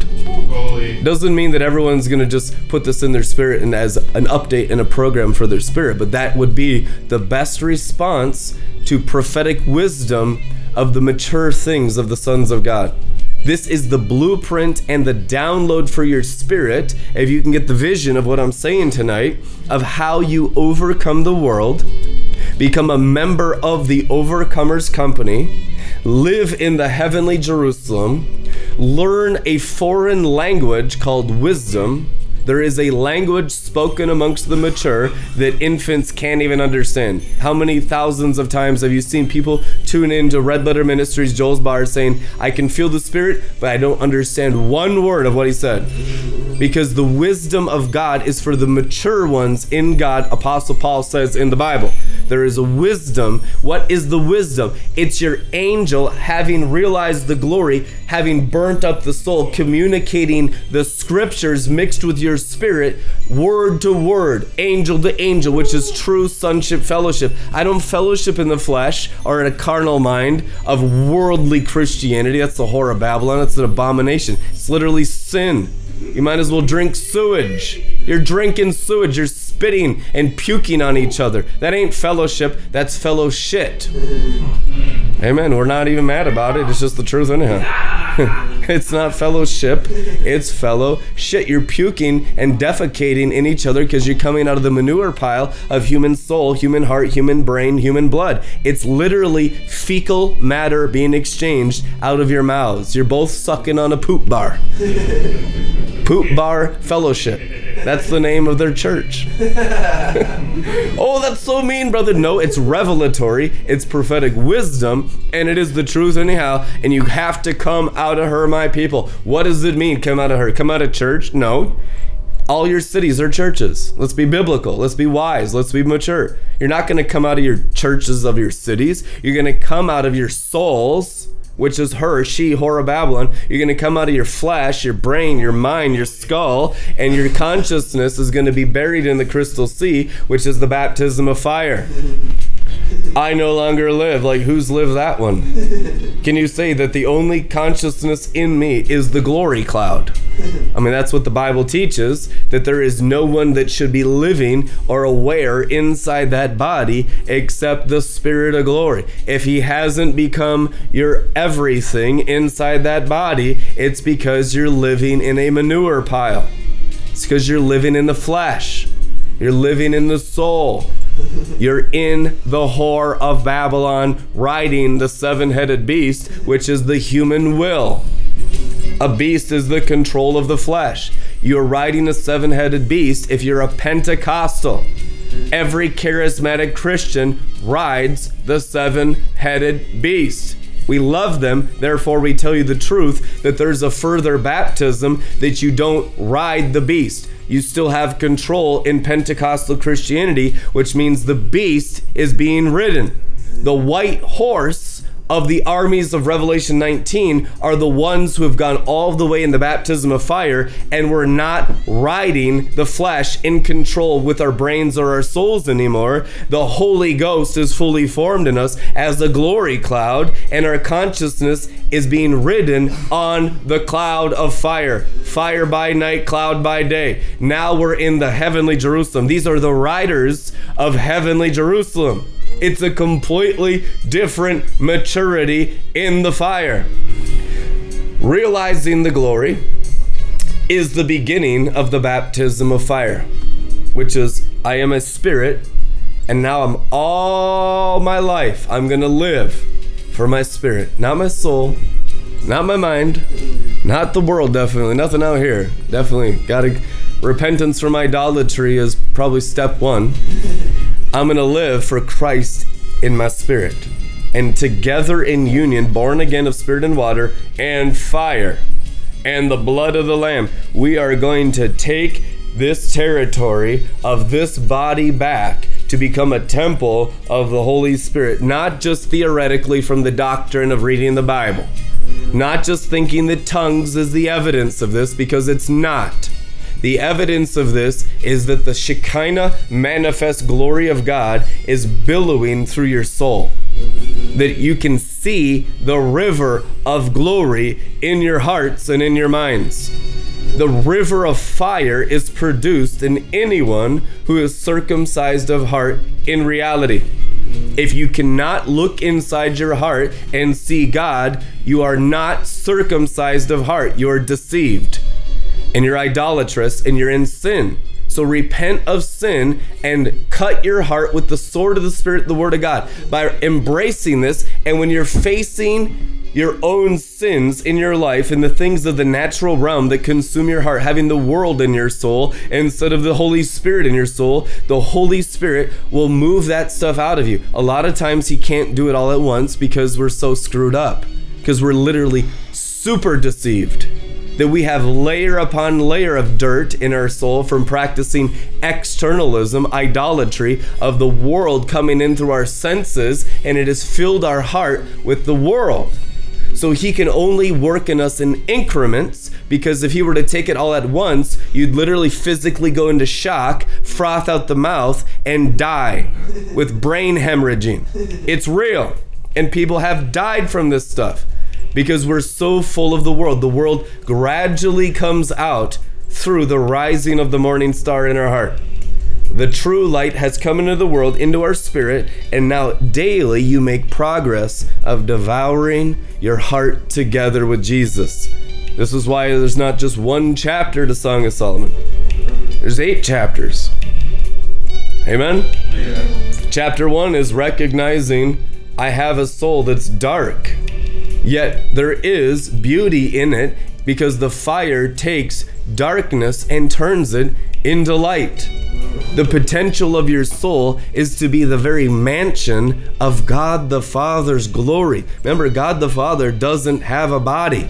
Doesn't mean that everyone's going to just put this in their spirit and as an update and a program for their spirit, but that would be the best response to prophetic wisdom of the mature things of the sons of God. This is the blueprint and the download for your spirit, if you can get the vision of what I'm saying tonight, of how you overcome the world, become a member of the Overcomer's Company, live in the heavenly Jerusalem, learn a foreign language called wisdom. There is a language spoken amongst the mature that infants can't even understand. How many thousands of times have you seen people tune in to Red Letter Ministries, Joel's Bar, saying, I can feel the Spirit, but I don't understand one word of what he said. Because the wisdom of God is for the mature ones in God. Apostle Paul says in the Bible, there is a wisdom. What is the wisdom? It's your angel having realized the glory, having burnt up the soul, communicating the scriptures mixed with your spirit, word to word, angel to angel, which is true sonship fellowship. I don't fellowship in the flesh or in a carnal mind of worldly Christianity. That's the whore of Babylon. It's an abomination. It's literally sin. You might as well drink sewage. You're drinking sewage. You're spitting and puking on each other. That ain't fellowship. That's fellow shit. Amen. We're not even mad about it. It's just the truth anyhow. It's not fellowship. It's fellow shit. You're puking and defecating in each other because you're coming out of the manure pile of human soul, human heart, human brain, human blood. It's literally fecal matter being exchanged out of your mouths. You're both sucking on a poop bar. Poop Bar Fellowship. That's the name of their church. Oh, that's so mean, brother. No, it's revelatory. It's prophetic wisdom, and it is the truth anyhow, and you have to come out of her, my people. What does it mean, come out of her? Come out of church? No. All your cities are churches. Let's be biblical. Let's be wise. Let's be mature. You're not going to come out of your churches of your cities. You're going to come out of your souls, which is her, she, whore of Babylon. You're going to come out of your flesh, your brain, your mind, your skull, and your consciousness is going to be buried in the crystal sea, which is the baptism of fire. I no longer live. Like, who's lived that one? Can you say that the only consciousness in me is the glory cloud? I mean, that's what the Bible teaches, that there is no one that should be living or aware inside that body except the Spirit of glory. If he hasn't become your everything inside that body, it's because you're living in a manure pile. It's because you're living in the flesh. You're living in the soul. You're in the whore of Babylon, riding the seven-headed beast, which is the human will. A beast is the control of the flesh. You're riding a seven-headed beast if you're a Pentecostal. Every charismatic Christian rides the seven-headed beast. We love them, therefore we tell you the truth, that there's a further baptism, that you don't ride the beast. You still have control in Pentecostal Christianity, which means the beast is being ridden. The white horse of the armies of Revelation nineteen are the ones who have gone all the way in the baptism of fire and we're not riding the flesh in control with our brains or our souls anymore. The Holy Ghost is fully formed in us as a glory cloud, and our consciousness is being ridden on the cloud of fire. Fire by night, cloud by day. Now we're in the heavenly Jerusalem. These are the riders of heavenly Jerusalem. It's a completely different maturity in the fire. Realizing the glory is the beginning of the baptism of fire, which is I am a spirit, and now I'm all my life. I'm going to live for my spirit, not my soul, not my mind, not the world, definitely, nothing out here. Definitely gotta, repentance from idolatry is probably step one. I'm going to live for Christ in my spirit. And together in union, born again of spirit and water and fire and the blood of the Lamb, we are going to take this territory of this body back to become a temple of the Holy Spirit. Not just theoretically from the doctrine of reading the Bible. Not just thinking that tongues is the evidence of this, because it's not. The evidence of this is that the Shekinah manifest glory of God is billowing through your soul. That you can see the river of glory in your hearts and in your minds. The river of fire is produced in anyone who is circumcised of heart in reality. If you cannot look inside your heart and see God, you are not circumcised of heart. You are deceived. And you're idolatrous, and you're in sin. So repent of sin and cut your heart with the sword of the Spirit, the Word of God, by embracing this. And when you're facing your own sins in your life and the things of the natural realm that consume your heart, having the world in your soul instead of the Holy Spirit in your soul, the Holy Spirit will move that stuff out of you. A lot of times he can't do it all at once because we're so screwed up, because we're literally super deceived. That we have layer upon layer of dirt in our soul from practicing externalism, idolatry of the world coming in through our senses, and it has filled our heart with the world. So he can only work in us in increments, because if he were to take it all at once, you'd literally physically go into shock, froth out the mouth, and die with brain hemorrhaging. It's real, and people have died from this stuff. Because we're so full of the world. The world gradually comes out through the rising of the morning star in our heart. The true light has come into the world, into our spirit, and now daily you make progress of devouring your heart together with Jesus. This is why there's not just one chapter to Song of Solomon. There's eight chapters. Amen? Amen. Chapter one is recognizing I have a soul that's dark, yet there is beauty in it because the fire takes darkness and turns it into light. The potential of your soul is to be the very mansion of God the Father's glory. Remember, God the Father doesn't have a body.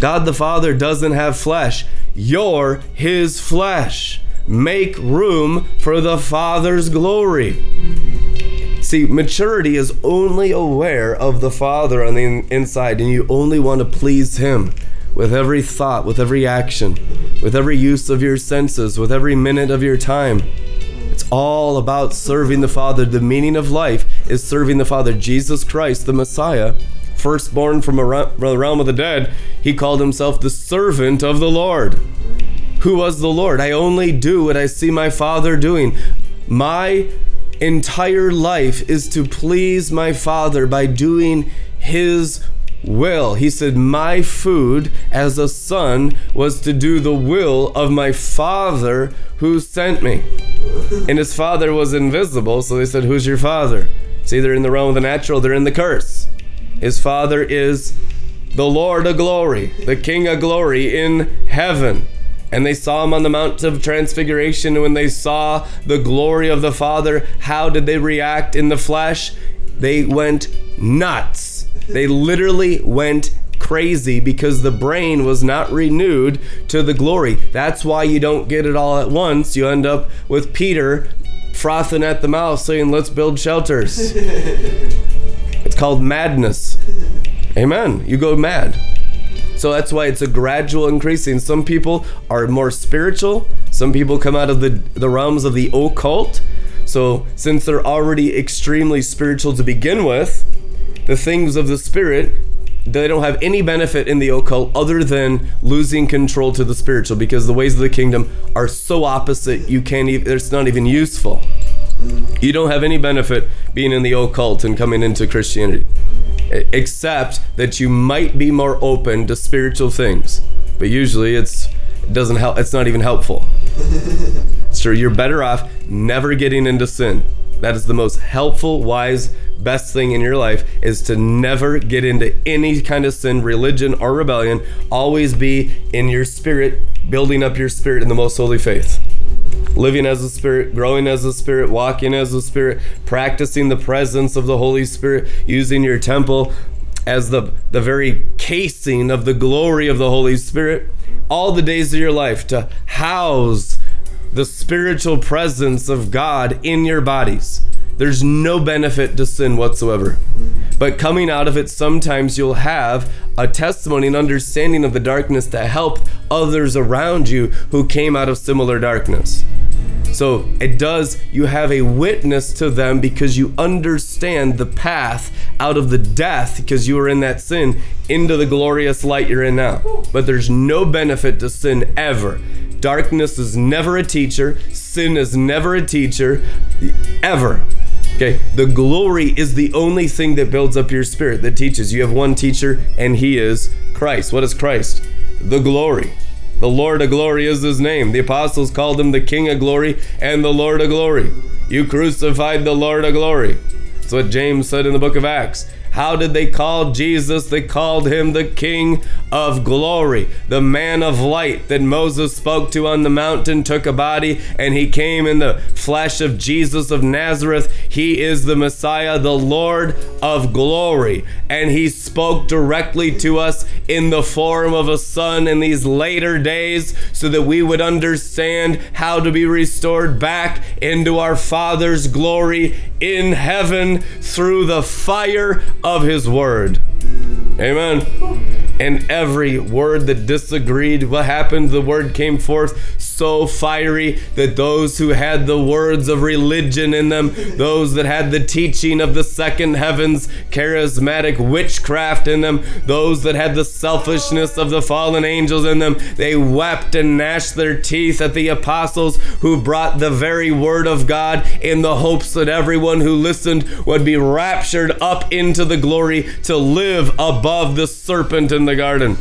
God the Father doesn't have flesh. You're His flesh. Make room for the Father's glory. See, maturity is only aware of the Father on the in- inside, and you only want to please Him with every thought, with every action, with every use of your senses, with every minute of your time. It's all about serving the Father. The meaning of life is serving the Father. Jesus Christ, the Messiah, firstborn from ra- the realm of the dead, He called Himself the servant of the Lord. Who was the Lord? I only do what I see my Father doing. My entire life is to please my Father by doing His will. He said, my food as a son was to do the will of my Father who sent me. And His Father was invisible, so they said, who's your Father? It's either in the realm of the natural, they're in the curse. His Father is the Lord of glory, the King of glory in heaven. And they saw Him on the Mount of Transfiguration, and when they saw the glory of the Father, how did they react in the flesh? They went nuts. They literally went crazy because the brain was not renewed to the glory. That's why you don't get it all at once. You end up with Peter frothing at the mouth saying, let's build shelters. It's called madness. Amen. You go mad. So that's why it's a gradual increasing. Some people are more spiritual. Some people come out of the, the realms of the occult. So since they're already extremely spiritual to begin with, the things of the spirit, they don't have any benefit in the occult other than losing control to the spiritual, because the ways of the kingdom are so opposite, you can't even, it's not even useful. You don't have any benefit being in the occult and coming into Christianity, except that you might be more open to spiritual things, but usually it's it doesn't help. It's not even helpful. So you're better off never getting into sin. That is the most helpful, wise, best thing in your life, is to never get into any kind of sin, religion, or rebellion. Always be in your spirit, building up your spirit in the most holy faith. Living as the Spirit, growing as the Spirit, walking as the Spirit, practicing the presence of the Holy Spirit, using your temple as the, the very casing of the glory of the Holy Spirit, all the days of your life to house the spiritual presence of God in your bodies. There's no benefit to sin whatsoever. But coming out of it, sometimes you'll have a testimony and understanding of the darkness to help others around you who came out of similar darkness. So it does, you have a witness to them because you understand the path out of the death, because you were in that sin, into the glorious light you're in now. But there's no benefit to sin ever. Darkness is never a teacher. Sin is never a teacher, ever. Okay, the glory is the only thing that builds up your spirit, that teaches. You have one teacher, and He is Christ. What is Christ? The glory. The Lord of glory is His name. The apostles called Him the King of glory and the Lord of glory. You crucified the Lord of glory. That's what James said in the book of Acts. How did they call Jesus? They called Him the King of glory, the man of light that Moses spoke to on the mountain, took a body, and He came in the flesh of Jesus of Nazareth. He is the Messiah, the Lord of glory. And He spoke directly to us in the form of a son in these later days so that we would understand how to be restored back into our Father's glory in heaven through the fire of His word. Amen. And every word that disagreed, what happened? The word came forth so fiery that those who had the words of religion in them, those that had the teaching of the second heavens, charismatic witchcraft in them, those that had the selfishness of the fallen angels in them, they wept and gnashed their teeth at the apostles who brought the very word of God in the hopes that everyone who listened would be raptured up into the glory to live above the serpent and the garden,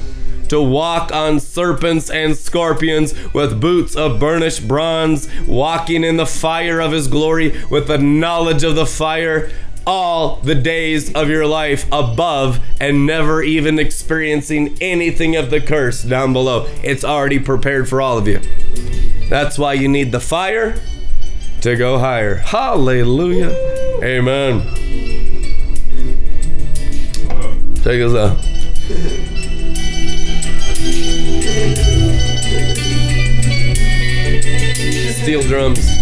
to walk on serpents and scorpions with boots of burnished bronze, walking in the fire of his glory with the knowledge of the fire all the days of your life above, and never even experiencing anything of the curse down below. It's already prepared for all of you. That's why you need the fire to go higher. Hallelujah. Amen. Take us out. Steel drums.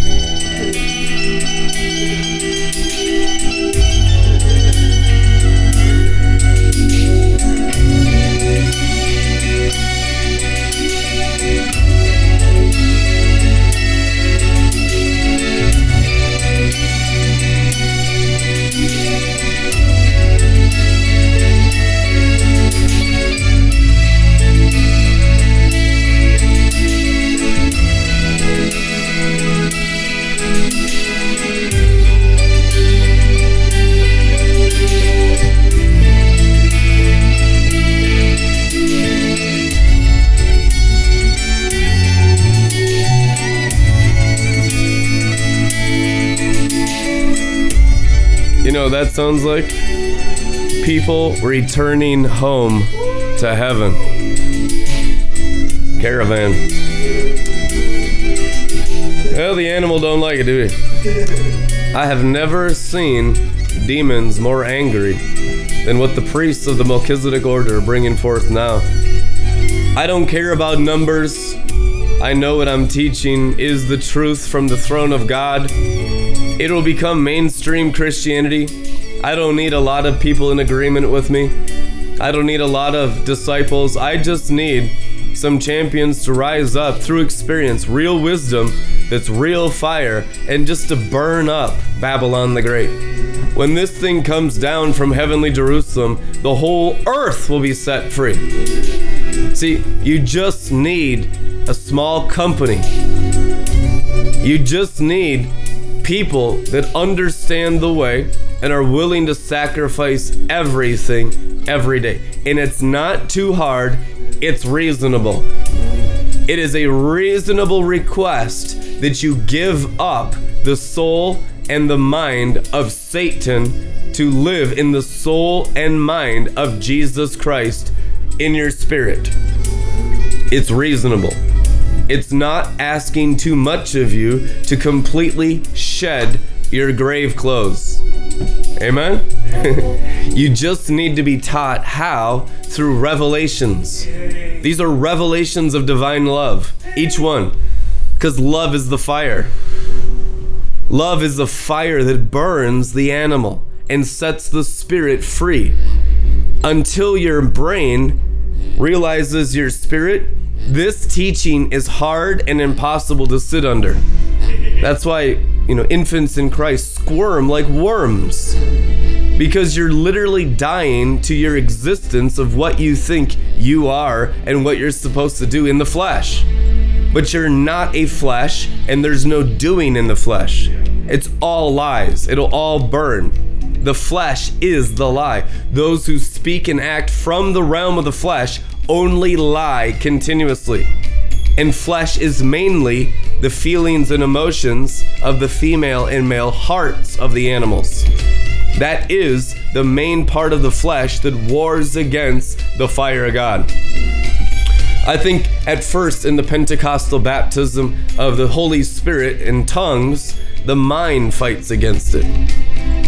You know, that sounds like people returning home to heaven. Caravan. Well, the animal don't like it, do we? I have never seen demons more angry than what the priests of the Melchizedek order are bringing forth now. I don't care about numbers. I know what I'm teaching is the truth from the throne of God. It'll become mainstream Christianity. I don't need a lot of people in agreement with me. I don't need a lot of disciples. I just need some champions to rise up through experience, real wisdom that's real fire, and just to burn up Babylon the Great. When this thing comes down from heavenly Jerusalem, the whole earth will be set free. See, you just need a small company. You just need people that understand the way and are willing to sacrifice everything every day. And it's not too hard, it's reasonable. It is a reasonable request that you give up the soul and the mind of Satan to live in the soul and mind of Jesus Christ in your spirit. It's reasonable. It's not asking too much of you to completely shed your grave clothes. Amen? You just need to be taught how through revelations. These are revelations of divine love, each one, because love is the fire. Love is the fire that burns the animal and sets the spirit free until your brain realizes your spirit. This teaching is hard and impossible to sit under. That's why, you know, infants in Christ squirm like worms, because you're literally dying to your existence of what you think you are and what you're supposed to do in the flesh. But you're not a flesh, and there's no doing in the flesh. It's all lies. It'll all burn. The flesh is the lie. Those who speak and act from the realm of the flesh only lie continuously. And flesh is mainly the feelings and emotions of the female and male hearts of the animals. That is the main part of the flesh that wars against the fire of God. I think at first in the Pentecostal baptism of the Holy Spirit in tongues, the mind fights against it.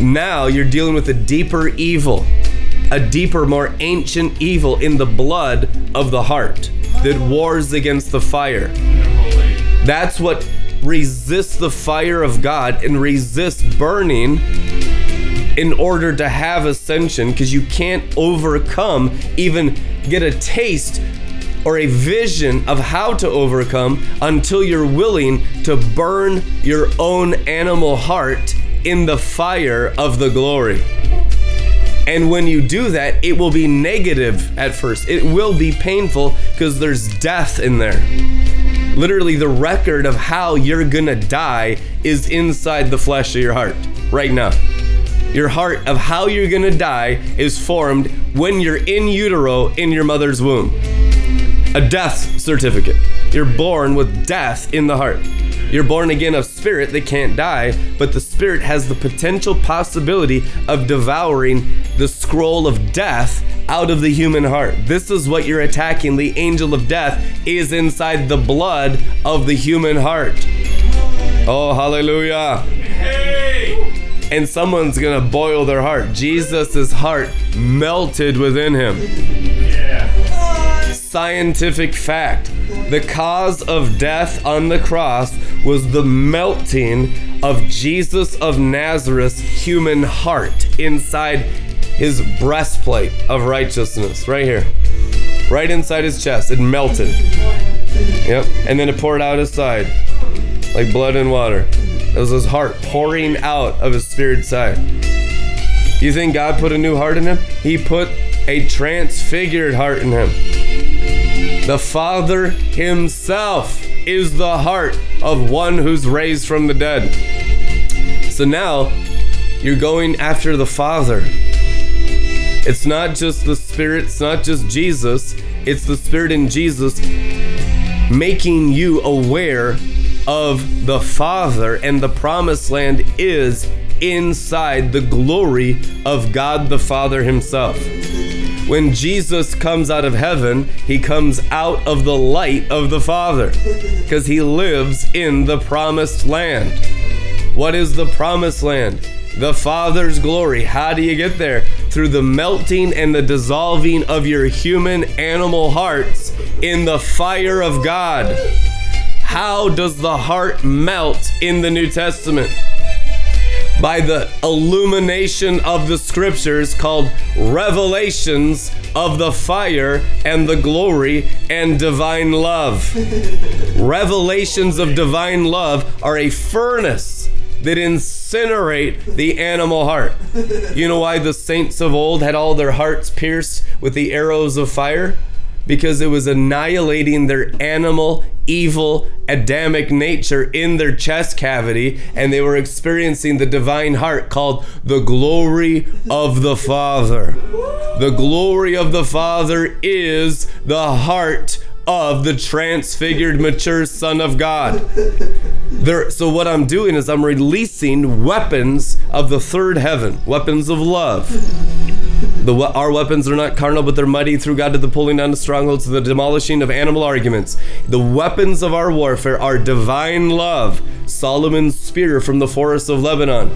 Now you're dealing with a deeper evil. A deeper, more ancient evil in the blood of the heart that wars against the fire. That's what resists the fire of God and resists burning in order to have ascension, because you can't overcome, even get a taste or a vision of how to overcome until you're willing to burn your own animal heart in the fire of the glory. And when you do that, it will be negative at first. It will be painful because there's death in there. Literally, the record of how you're gonna die is inside the flesh of your heart right now. Your heart of how you're gonna die is formed when you're in utero in your mother's womb. A death certificate. You're born with death in the heart. You're born again of spirit that can't die, but the spirit has the potential possibility of devouring the scroll of death out of the human heart. This is what you're attacking. The angel of death is inside the blood of the human heart. Oh, hallelujah. Hey. And someone's going to boil their heart. Jesus' heart melted within him. Yeah. Scientific fact. The cause of death on the cross was the melting of Jesus of Nazareth's human heart inside his breastplate of righteousness, right here, right inside his chest. It melted. Yep. And then it poured out his side like blood and water. It was his heart pouring out of his spirit side. You think God put a new heart in him? He put a transfigured heart in him. The Father himself is the heart of one who's raised from the dead. So now you're going after the Father. It's not just the Spirit. It's not just Jesus. It's the Spirit in Jesus making you aware of the Father, and the promised land is inside the glory of God the Father himself. When Jesus comes out of heaven, he comes out of the light of the Father, because he lives in the promised land. What is the promised land? The Father's glory. How do you get there? Through the melting and the dissolving of your human animal hearts in the fire of God. How does the heart melt in the New Testament? By the illumination of the scriptures called revelations of the fire and the glory and divine love. Revelations of divine love are a furnace that incinerate the animal heart. You know why the saints of old had all their hearts pierced with the arrows of fire? Because it was annihilating their animal, evil, Adamic nature in their chest cavity, and they were experiencing the divine heart called the glory of the Father. The glory of the Father is the heart of the transfigured, mature Son of God. There, so what I'm doing is I'm releasing weapons of the third heaven, weapons of love. The, our weapons are not carnal, but they're mighty through God to the pulling down of strongholds, to the demolishing of animal arguments. The weapons of our warfare are divine love, Solomon's spear from the forest of Lebanon,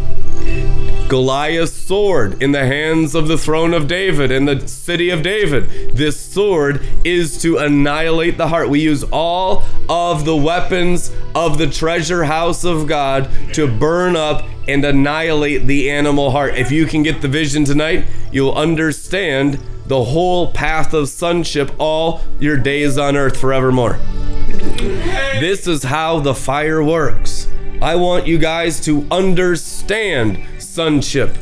Goliath's sword in the hands of the throne of David, in the city of David. This sword is to annihilate the heart. We use all of the weapons of the treasure house of God to burn up and annihilate the animal heart. If you can get the vision tonight, you'll understand the whole path of sonship all your days on earth forevermore. This is how the fire works. I want you guys to understand sonship.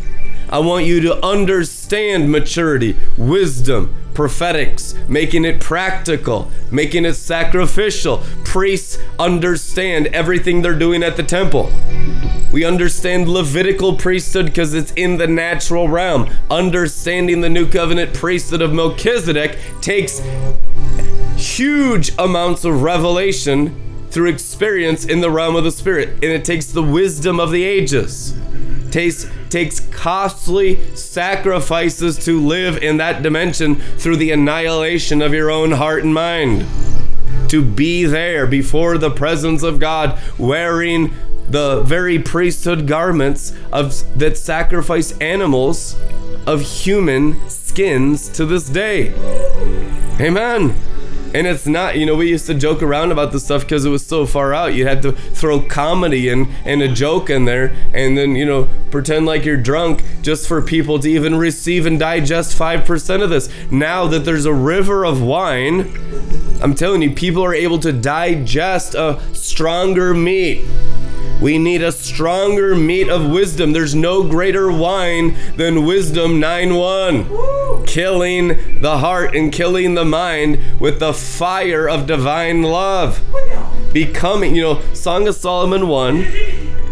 I want you to understand maturity, wisdom, prophetics, making it practical, making it sacrificial. Priests understand everything they're doing at the temple. We understand Levitical priesthood because it's in the natural realm. Understanding the new covenant priesthood of Melchizedek takes huge amounts of revelation through experience in the realm of the spirit, and it takes the wisdom of the ages. Takes, takes costly sacrifices to live in that dimension through the annihilation of your own heart and mind. To be there before the presence of God, wearing the very priesthood garments of that sacrifice animals of human skins to this day. Amen. And it's not, you know, we used to joke around about this stuff because it was so far out. You had to throw comedy in, and a joke in there, and then, you know, pretend like you're drunk just for people to even receive and digest five percent of this. Now that there's a river of wine, I'm telling you, people are able to digest a stronger meat. We need a stronger meat of wisdom. There's no greater wine than wisdom nine one. Woo! Killing the heart and killing the mind with the fire of divine love. Becoming, you know, Song of Solomon one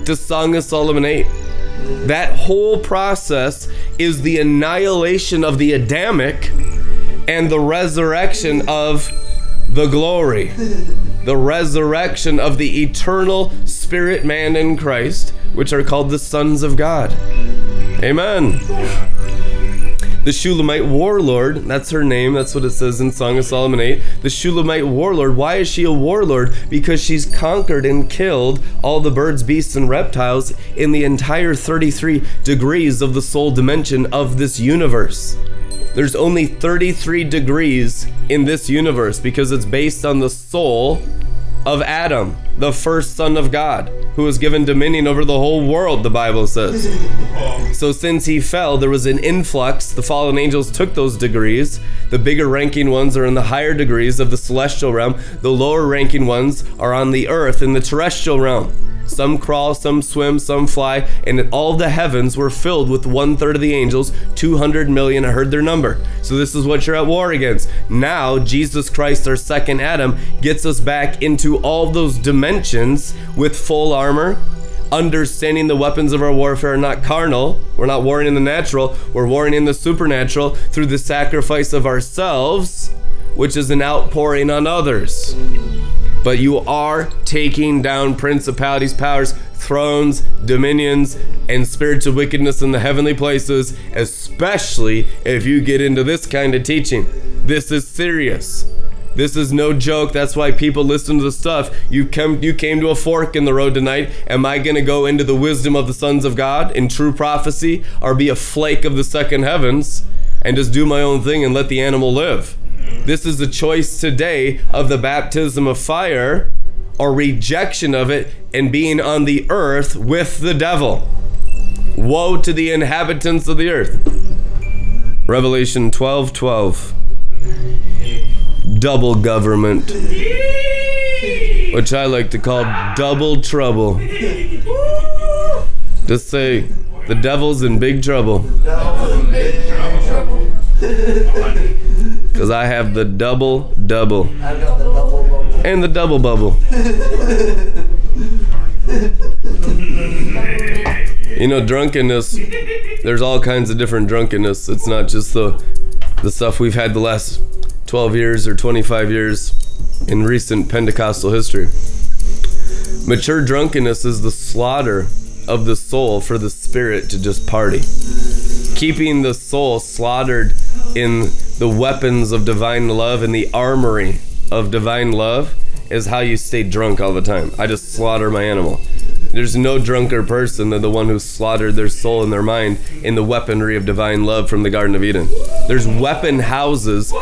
to Song of Solomon eight. That whole process is the annihilation of the Adamic and the resurrection of the glory. The resurrection of the eternal spirit man in Christ, which are called the sons of God. Amen. The Shulamite warlord, that's her name, that's what it says in Song of Solomon eight. The Shulamite warlord, why is she a warlord? Because she's conquered and killed all the birds, beasts, and reptiles in the entire thirty-three degrees of the soul dimension of this universe. There's only thirty-three degrees in this universe because it's based on the soul of Adam, the first son of God, who was given dominion over the whole world, the Bible says. So since he fell, there was an influx. The fallen angels took those degrees. The bigger ranking ones are in the higher degrees of the celestial realm. The lower ranking ones are on the earth in the terrestrial realm. Some crawl, some swim, some fly, and all the heavens were filled with one third of the angels, two hundred million, I heard their number. So this is what you're at war against. Now, Jesus Christ, our second Adam, gets us back into all those dimensions with full armor. Armor, understanding the weapons of our warfare are not carnal. We're not warring in the natural, we're warring in the supernatural through the sacrifice of ourselves, which is an outpouring on others. But you are taking down principalities, powers, thrones, dominions, and spiritual wickedness in the heavenly places, especially if you get into this kind of teaching. This is serious. This is no joke. That's why people listen to the stuff. You come, you came to a fork in the road tonight. Am I going to go into the wisdom of the sons of God in true prophecy, or be a flake of the second heavens and just do my own thing and let the animal live? This is the choice today of the baptism of fire or rejection of it and being on the earth with the devil. Woe to the inhabitants of the earth. Revelation twelve twelve. Double government, which I like to call double trouble. Just say, the devil's in big trouble. Because I have the double double. And the double bubble. You know, drunkenness, there's all kinds of different drunkenness. It's not just the, the stuff we've had the last twelve years or twenty-five years in recent Pentecostal history. Mature drunkenness is the slaughter of the soul for the spirit to just party. Keeping the soul slaughtered in the weapons of divine love and the armory of divine love is how you stay drunk all the time. I just slaughter my animal. There's no drunker person than the one who slaughtered their soul and their mind in the weaponry of divine love from the Garden of Eden. There's weapon houses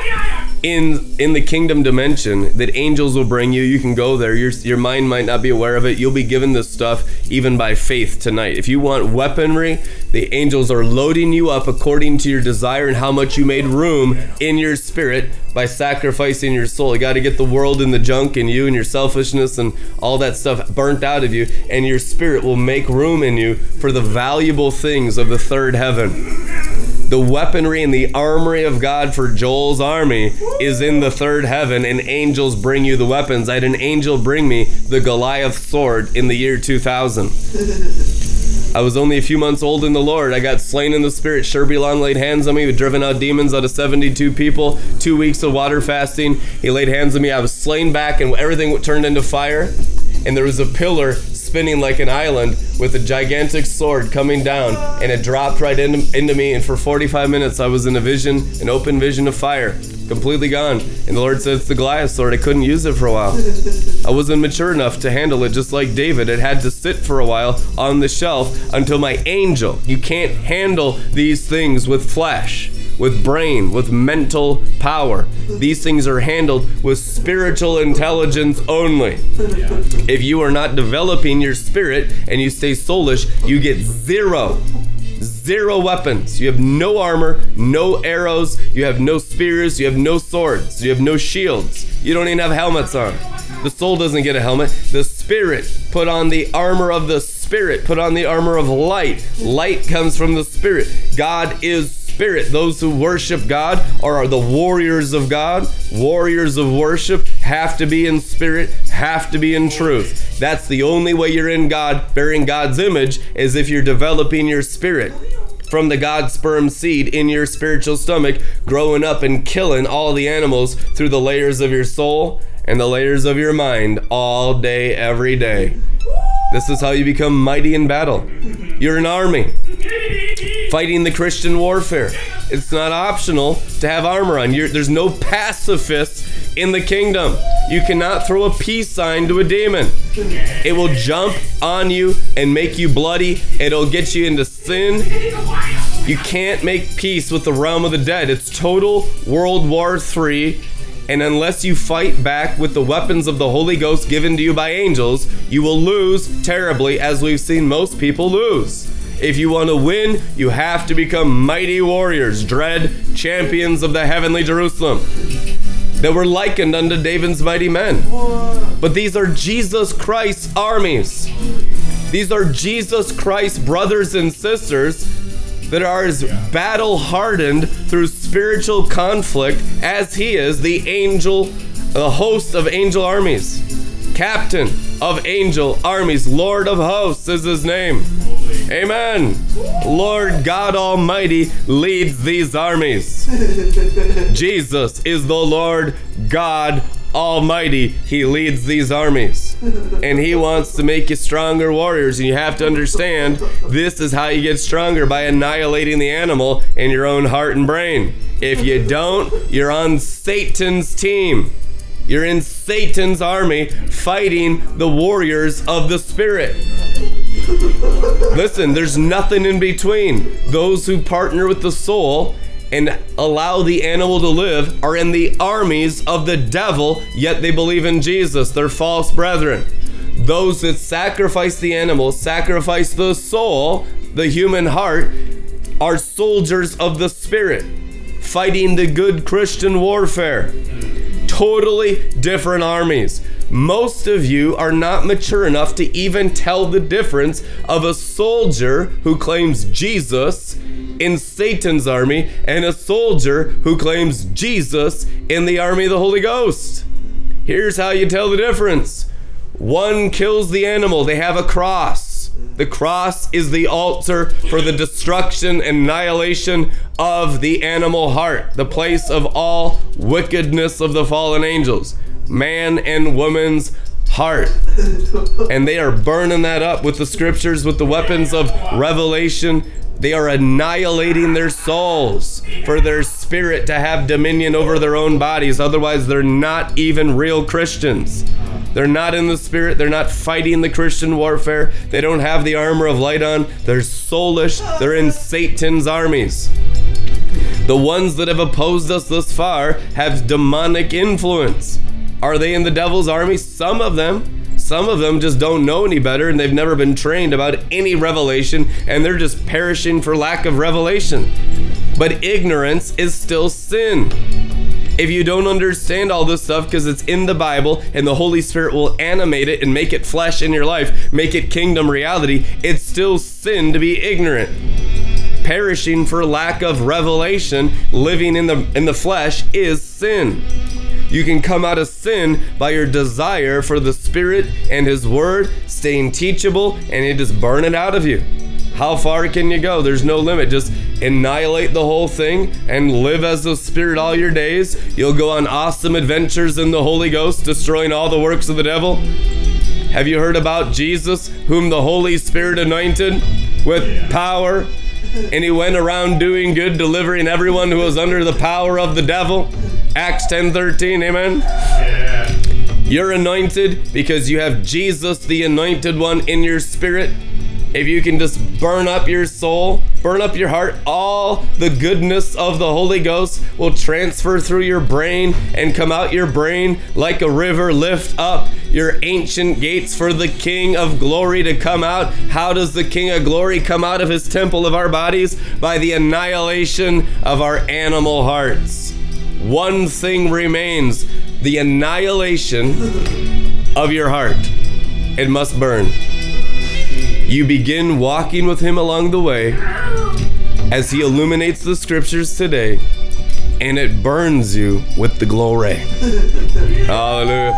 in in the kingdom dimension that angels will bring you. You can go there. Your, your mind might not be aware of it. You'll be given this stuff even by faith tonight. If you want weaponry, the angels are loading you up according to your desire and how much you made room in your spirit by sacrificing your soul. You got to get the world and the junk and you and your selfishness and all that stuff burnt out of you, and your spirit will make room in you for the valuable things of the third heaven. The weaponry and the armory of God for Joel's army is in the third heaven, and angels bring you the weapons. I had an angel bring me the Goliath sword in the year two thousand. I was only a few months old in the Lord. I got slain in the spirit. Sherbilon laid hands on me. We driven out demons out of seventy-two people. Two weeks of water fasting. He laid hands on me. I was slain back, and everything turned into fire. And there was a pillar spinning like an island with a gigantic sword coming down, and it dropped right into, into me. And for forty-five minutes, I was in a vision, an open vision of fire, completely gone. And the Lord said, it's the Goliath sword. I couldn't use it for a while. I wasn't mature enough to handle it, just like David. It had to sit for a while on the shelf until my angel. You can't handle these things with flesh, with brain, with mental power. These things are handled with spiritual intelligence only. Yeah. If you are not developing your spirit and you stay soulish, you get zero. Zero weapons. You have no armor, no arrows, you have no spears, you have no swords, you have no shields. You don't even have helmets on. The soul doesn't get a helmet. The spirit, put on the armor of the spirit, put on the armor of light. Light comes from the spirit. God is spirit. Those who worship God or are the warriors of God, warriors of worship, have to be in spirit, have to be in truth. That's the only way you're in God, bearing God's image, is if you're developing your spirit. From the God sperm seed in your spiritual stomach, growing up and killing all the animals through the layers of your soul and the layers of your mind all day, every day. This is how you become mighty in battle. You're an army fighting the Christian warfare. It's not optional to have armor on. You're, there's no pacifists in the kingdom. You cannot throw a peace sign to a demon. It will jump on you and make you bloody. It'll get you into sin. You can't make peace with the realm of the dead. It's total World War Three. And unless you fight back with the weapons of the Holy Ghost given to you by angels, you will lose terribly, as we've seen most people lose. If you want to win, you have to become mighty warriors, dread champions of the heavenly Jerusalem, that were likened unto David's mighty men. But these are Jesus Christ's armies. These are Jesus Christ's brothers and sisters that are as battle-hardened through spiritual conflict as he is, the angel, the host of angel armies. Captain of angel armies, Lord of hosts is his name. Amen. Lord God Almighty leads these armies. Jesus is the Lord God Almighty. He leads these armies. And he wants to make you stronger warriors. And you have to understand, this is how you get stronger, by annihilating the animal in your own heart and brain. If you don't, you're on Satan's team. You're in Satan's army fighting the warriors of the spirit. Listen, there's nothing in between. Those who partner with the soul and allow the animal to live are in the armies of the devil, yet they believe in Jesus. They're false brethren. Those that sacrifice the animal, sacrifice the soul, the human heart, are soldiers of the spirit, fighting the good Christian warfare. Totally different armies. Most of you are not mature enough to even tell the difference of a soldier who claims Jesus in Satan's army and a soldier who claims Jesus in the army of the Holy Ghost. Here's how you tell the difference. One kills the animal. They have a cross. The cross is the altar for the destruction and annihilation of the animal heart, the place of all wickedness of the fallen angels, man and woman's heart. And they are burning that up with the scriptures, with the weapons of revelation. They are annihilating their souls for their spirit to have dominion over their own bodies. Otherwise, they're not even real Christians. They're not in the spirit. They're not fighting the Christian warfare. They don't have the armor of light on. They're soulish. They're in Satan's armies. The ones that have opposed us thus far have demonic influence. Are they in the devil's army? Some of them. Some of them just don't know any better, and they've never been trained about any revelation, and they're just perishing for lack of revelation. But ignorance is still sin. If you don't understand all this stuff, because it's in the Bible and the Holy Spirit will animate it and make it flesh in your life, make it kingdom reality, it's still sin to be ignorant. Perishing for lack of revelation, living in the in the flesh is sin. You can come out of sin by your desire for the Spirit and His Word, staying teachable, and it just burn it out of you. How far can you go? There's no limit. Just annihilate the whole thing and live as the Spirit all your days. You'll go on awesome adventures in the Holy Ghost, destroying all the works of the devil. Have you heard about Jesus, whom the Holy Spirit anointed with power? And he went around doing good, delivering everyone who was under the power of the devil. Acts ten thirteen, amen? Yeah. You're anointed because you have Jesus, the anointed one, in your spirit. If you can just burn up your soul, burn up your heart, all the goodness of the Holy Ghost will transfer through your brain and come out your brain like a river. Lift up your ancient gates for the King of Glory to come out. How does the King of Glory come out of his temple of our bodies? By the annihilation of our animal hearts. One thing remains, the annihilation of your heart. It must burn. You begin walking with him along the way, as he illuminates the scriptures today, and it burns you with the glory. Hallelujah.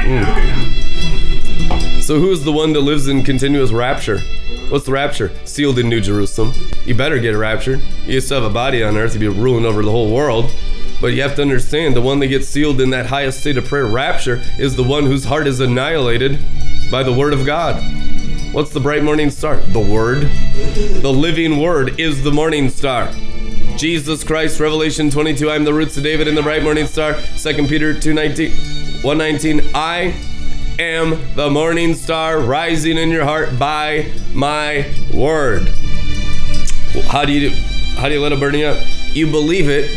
Mm. So who is the one that lives in continuous rapture? What's the rapture? Sealed in New Jerusalem. You better get raptured. You still have a body on earth. You'd be ruling over the whole world. But you have to understand, the one that gets sealed in that highest state of prayer, rapture, is the one whose heart is annihilated by the word of God. What's the bright morning star? The word. The living word is the morning star. Jesus Christ, Revelation twenty-two, I am the roots of David and the bright morning star. Second Peter two nineteen, one nineteen, I am the morning star rising in your heart by my word. How do you, do, how do you let it burn you up? You believe it.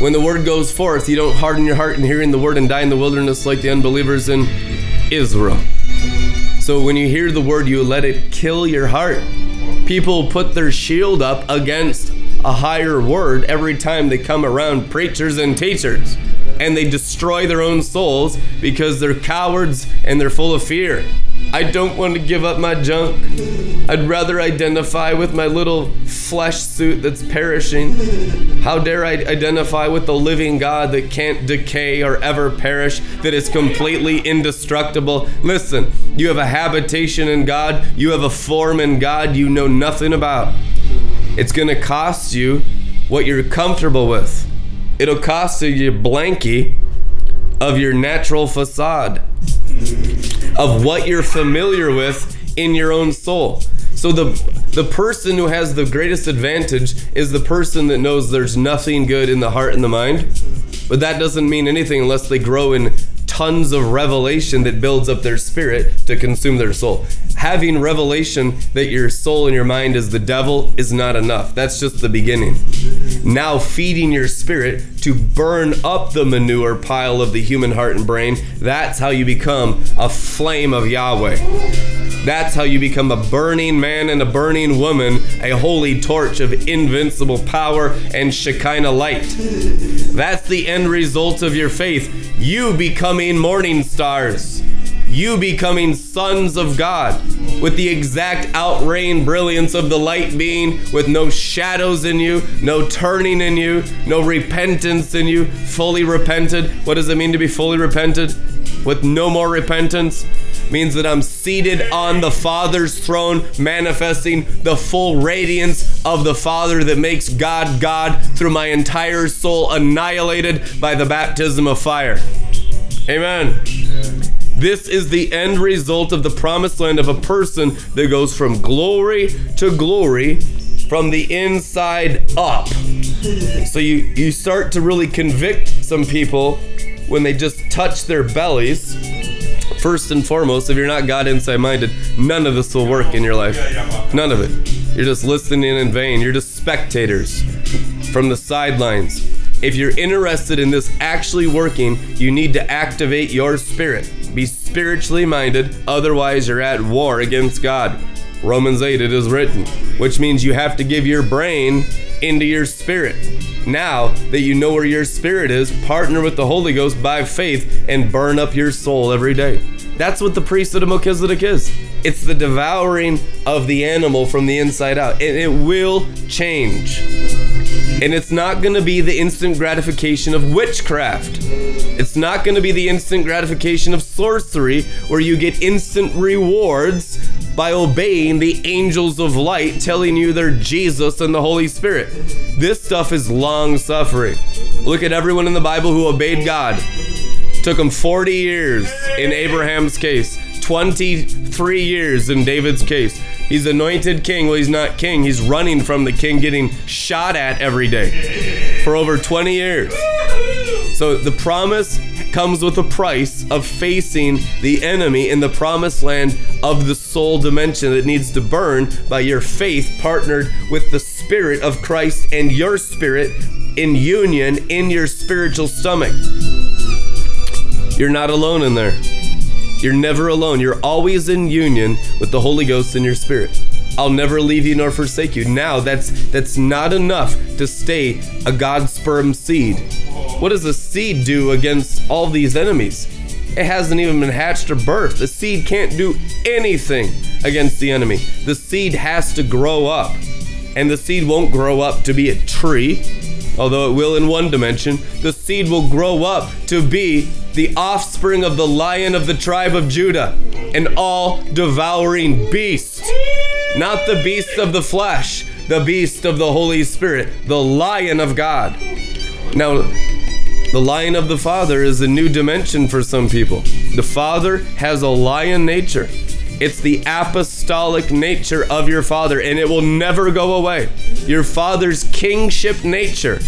When the word goes forth, you don't harden your heart in hearing the word and die in the wilderness like the unbelievers in Israel. So when you hear the word, you let it kill your heart. People put their shield up against a higher word every time they come around preachers and teachers, and they destroy their own souls because they're cowards and they're full of fear. I don't want to give up my junk. I'd rather identify with my little flesh suit that's perishing. How dare I identify with the living God that can't decay or ever perish, that is completely indestructible? Listen, you have a habitation in God. You have a form in God you know nothing about. It's going to cost you what you're comfortable with. It'll cost you your blankie of your natural facade, of what you're familiar with in your own soul. So the the person who has the greatest advantage is the person that knows there's nothing good in the heart and the mind. But that doesn't mean anything unless they grow in tons of revelation that builds up their spirit to consume their soul. Having revelation that your soul and your mind is the devil is not enough. That's just the beginning. Now feeding your spirit to burn up the manure pile of the human heart and brain, that's how you become a flame of Yahweh. That's how you become a burning man and a burning woman, a holy torch of invincible power and Shekinah light. That's the end result of your faith. You becoming morning stars. You becoming sons of God with the exact outraying brilliance of the light being, with no shadows in you, no turning in you, no repentance in you, fully repented. What does it mean to be fully repented? With no more repentance? Means that I'm seated on the Father's throne, manifesting the full radiance of the Father that makes God God through my entire soul, annihilated by the baptism of fire. Amen. This is the end result of the promised land of a person that goes from glory to glory from the inside up. So you, you start to really convict some people when they just touch their bellies. First and foremost, if you're not God inside minded, none of this will work in your life. None of it. You're just listening in vain. You're just spectators from the sidelines. If you're interested in this actually working, you need to activate your spirit. Be spiritually minded, otherwise you're at war against God. Romans eight, it is written, which means you have to give your brain into your spirit. Now that you know where your spirit is, partner with the Holy Ghost by faith and burn up your soul every day. That's what the priesthood of Melchizedek is. It's the devouring of the animal from the inside out, and it will change. And it's not going to be the instant gratification of witchcraft. It's not going to be the instant gratification of sorcery, where you get instant rewards by obeying the angels of light telling you they're Jesus and the Holy Spirit. This stuff is long suffering. Look at everyone in the Bible who obeyed God. Took them forty years in Abraham's case, twenty-three years in David's case. He's anointed king. Well, he's not king. He's running from the king, getting shot at every day for over twenty years. So the promise comes with a price of facing the enemy in the promised land of the soul dimension that needs to burn by your faith, partnered with the Spirit of Christ and your spirit in union in your spiritual stomach. You're not alone in there. You're never alone. You're always in union with the Holy Ghost in your spirit. I'll never leave you nor forsake you. Now, that's that's not enough to stay a God sperm seed. What does a seed do against all these enemies? It hasn't even been hatched or birthed. The seed can't do anything against the enemy. The seed has to grow up. and the seed won't grow up to be a tree, although it will in one dimension. The seed will grow up to be the offspring of the lion of the tribe of Judah, an all-devouring beast. Not the beast of the flesh, the beast of the Holy Spirit, the Lion of God. Now, the Lion of the Father is a new dimension for some people. The Father has a lion nature. It's the apostolic nature of your Father, and it will never go away. Your Father's kingship nature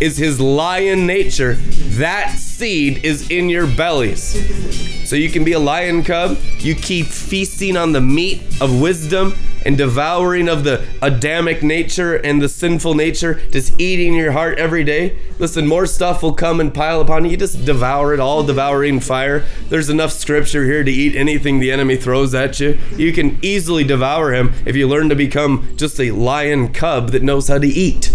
is his lion nature. That seed is in your bellies. So you can be a lion cub. You keep feasting on the meat of wisdom and devouring of the Adamic nature and the sinful nature, just eating your heart every day. Listen, more stuff will come and pile upon you. You just devour it all, devouring fire. There's enough scripture here to eat anything the enemy throws at you. You can easily devour him if you learn to become just a lion cub that knows how to eat.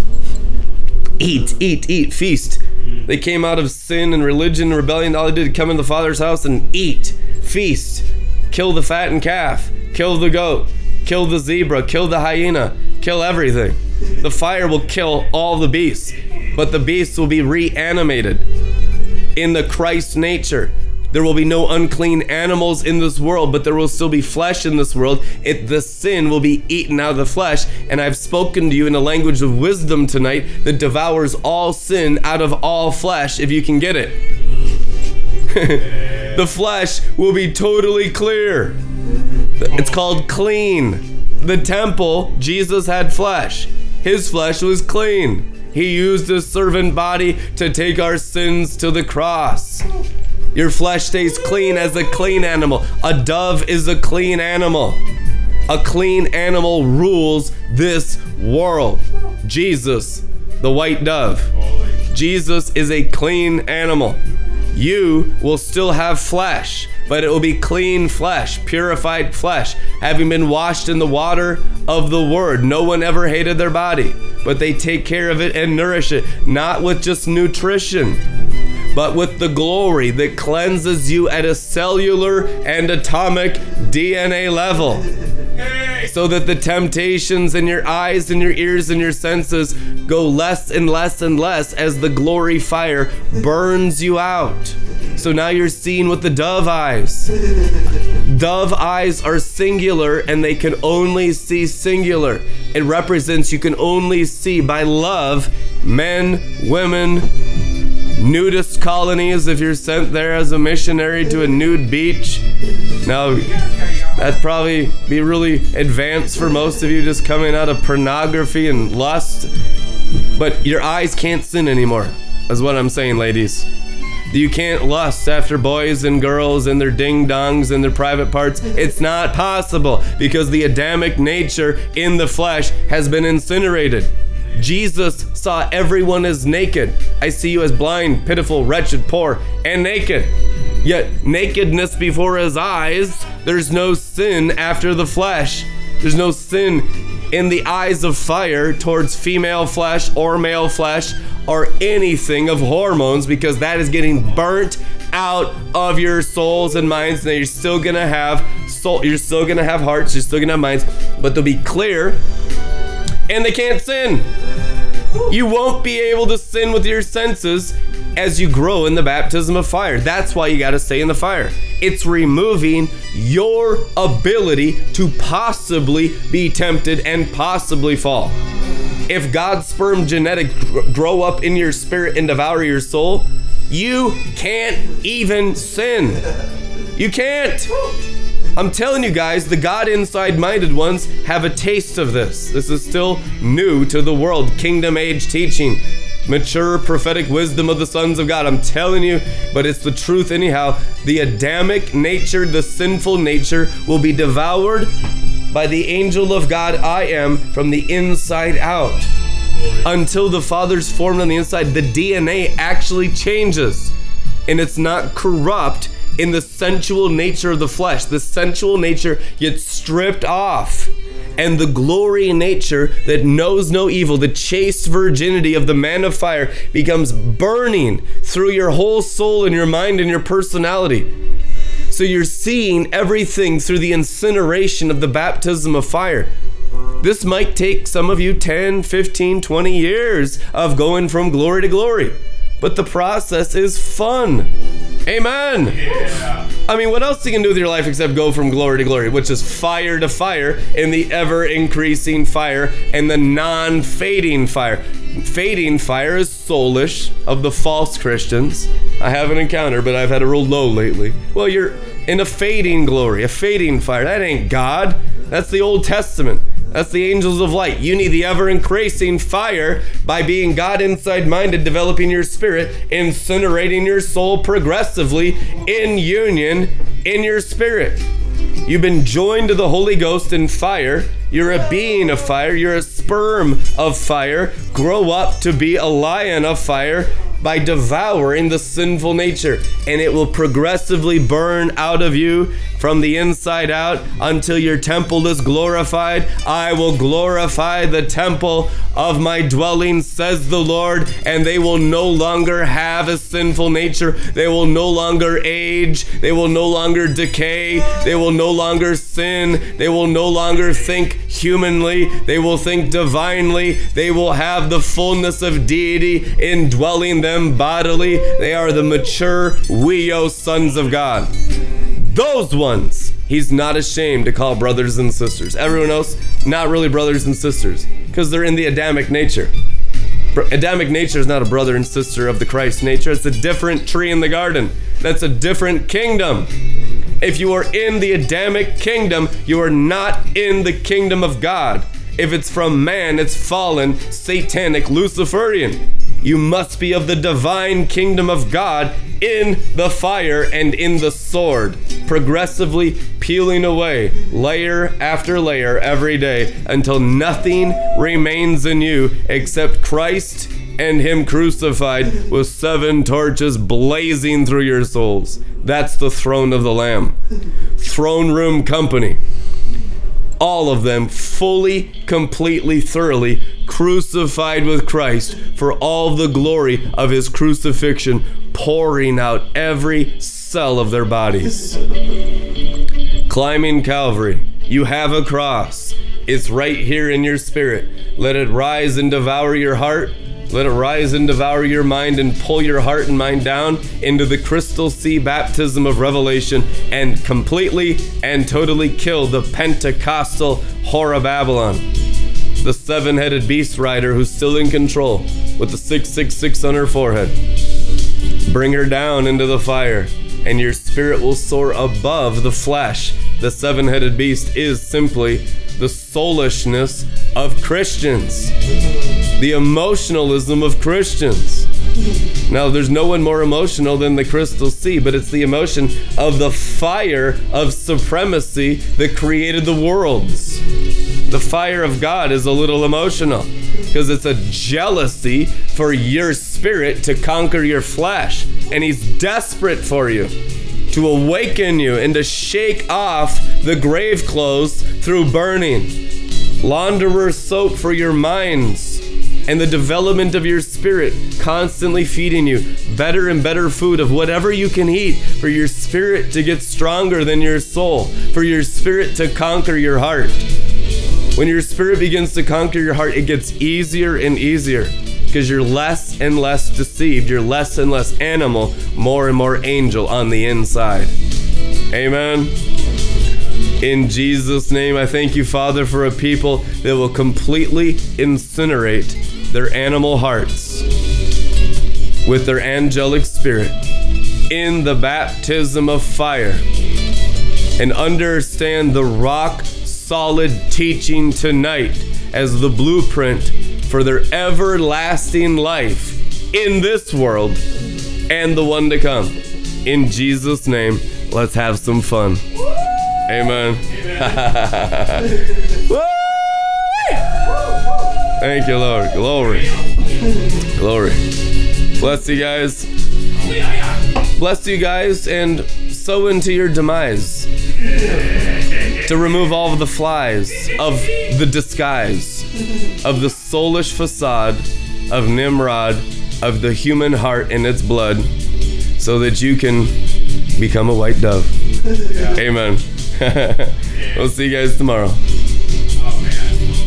Eat, eat, eat, feast. They came out of sin and religion and rebellion. All they did was come into the Father's house and eat, feast, kill the fattened calf, kill the goat, kill the zebra, kill the hyena, kill everything. The fire will kill all the beasts, but the beasts will be reanimated in the Christ nature. There will be no unclean animals in this world, but there will still be flesh in this world. It, the sin will be eaten out of the flesh. And I've spoken to you in a language of wisdom tonight that devours all sin out of all flesh, if you can get it. The flesh will be totally clear. It's called clean. The temple, Jesus had flesh. His flesh was clean. He used his servant body to take our sins to the cross. Your flesh stays clean as a clean animal. A dove is a clean animal. A clean animal rules this world. Jesus, the white dove. Jesus is a clean animal. You will still have flesh, but it will be clean flesh, purified flesh, having been washed in the water of the Word. No one ever hated their body, but they take care of it and nourish it, not with just nutrition, but with the glory that cleanses you at a cellular and atomic D N A level, so that the temptations in your eyes and your ears and your senses go less and less and less as the glory fire burns you out. So now you're seen with the dove eyes. Dove eyes are singular, and they can only see singular. It represents you can only see by love men, women, nudist colonies if you're sent there as a missionary to a nude beach. Now, that'd probably be really advanced for most of you just coming out of pornography and lust. But your eyes can't sin anymore, is what I'm saying, ladies. You can't lust after boys and girls and their ding-dongs and their private parts. It's not possible because the Adamic nature in the flesh has been incinerated. Jesus saw everyone as naked. I see you as blind, pitiful, wretched, poor, and naked. Yet nakedness before his eyes, there's no sin after the flesh. There's no sin in the eyes of fire towards female flesh or male flesh or anything of hormones, because that is getting burnt out of your souls and minds. Now you're still gonna have soul, you're still gonna have hearts, you're still gonna have minds, but they'll be clear. And they can't sin. You won't be able to sin with your senses as you grow in the baptism of fire. That's why you got to stay in the fire. It's removing your ability to possibly be tempted and possibly fall. If God's sperm genetic grow up in your spirit and devour your soul, you can't even sin. You can't. I'm telling you guys, the God inside-minded ones have a taste of this. This is still new to the world. Kingdom age teaching. Mature prophetic wisdom of the sons of God. I'm telling you, but it's the truth anyhow. The Adamic nature, the sinful nature, will be devoured by the angel of God, I am, from the inside out. Until the Father's formed on the inside, the D N A actually changes. And it's not corrupt in the sensual nature of the flesh. The sensual nature gets stripped off, and the glory nature that knows no evil, the chaste virginity of the man of fire, becomes burning through your whole soul and your mind and your personality. So you're seeing everything through the incineration of the baptism of fire. This might take some of you ten, fifteen, twenty years of going from glory to glory, but the process is fun. Amen. Yeah. I mean, what else you can do with your life except go from glory to glory, which is fire to fire in the ever-increasing fire and the non-fading fire. Fading fire is soulish of the false Christians. I haven't encountered, but I've had a real low lately. Well, you're in a fading glory, a fading fire. That ain't God. That's the Old Testament. That's the angels of light. You need the ever-increasing fire by being God inside-minded, developing your spirit, incinerating your soul progressively in union in your spirit. You've been joined to the Holy Ghost in fire. You're a being of fire. You're a sperm of fire. Grow up to be a lion of fire by devouring the sinful nature, and it will progressively burn out of you from the inside out until your temple is glorified. I will glorify the temple of my dwelling, says the Lord, and they will no longer have a sinful nature. They will no longer age. They will no longer decay. They will no longer sin. They will no longer think humanly. They will think divinely. They will have the fullness of deity indwelling them bodily. They are the mature, weo sons of God. Those ones he's not ashamed to call brothers and sisters. Everyone else, not really brothers and sisters, because they're in the Adamic nature. Adamic nature is not a brother and sister of the Christ nature. It's a different tree in the garden. That's a different kingdom. If you are in the Adamic kingdom, you are not in the kingdom of God. If it's from man, it's fallen, satanic, Luciferian. You must be of the divine kingdom of God in the fire and in the sword, progressively peeling away layer after layer every day until nothing remains in you except Christ and Him crucified with seven torches blazing through your souls. That's the throne of the Lamb. Throne room company. All of them fully, completely, thoroughly crucified with Christ for all the glory of His crucifixion, pouring out every cell of their bodies. Climbing Calvary, you have a cross. It's right here in your spirit. Let it rise and devour your heart. Let it rise and devour your mind and pull your heart and mind down into the crystal sea baptism of revelation and completely and totally kill the Pentecostal whore of Babylon. The seven-headed beast rider who's still in control with the six six six on her forehead. Bring her down into the fire and your spirit will soar above the flesh. The seven-headed beast is simply the soulishness of Christians, the emotionalism of Christians. Now, there's no one more emotional than the crystal sea, but it's the emotion of the fire of supremacy that created the worlds. The fire of God is a little emotional because it's a jealousy for your spirit to conquer your flesh, and He's desperate for you, to awaken you and to shake off the grave clothes through burning. Launderer soap for your minds and the development of your spirit, constantly feeding you better and better food of whatever you can eat for your spirit to get stronger than your soul, for your spirit to conquer your heart. When your spirit begins to conquer your heart, it gets easier and easier, because you're less and less deceived. You're less and less animal, more and more angel on the inside. Amen. In Jesus' name, I thank you, Father, for a people that will completely incinerate their animal hearts with their angelic spirit in the baptism of fire and understand the rock solid teaching tonight as the blueprint for their everlasting life in this world and the one to come. In Jesus' name, let's have some fun. Amen. Amen. Thank you, Lord. Glory. Glory. Bless you guys. Bless you guys and sow into your demise to remove all of the flies of the disguise of the soulish facade of Nimrod, of the human heart and its blood, so that you can become a white dove. Yeah. Amen. We'll see you guys tomorrow. Oh, man.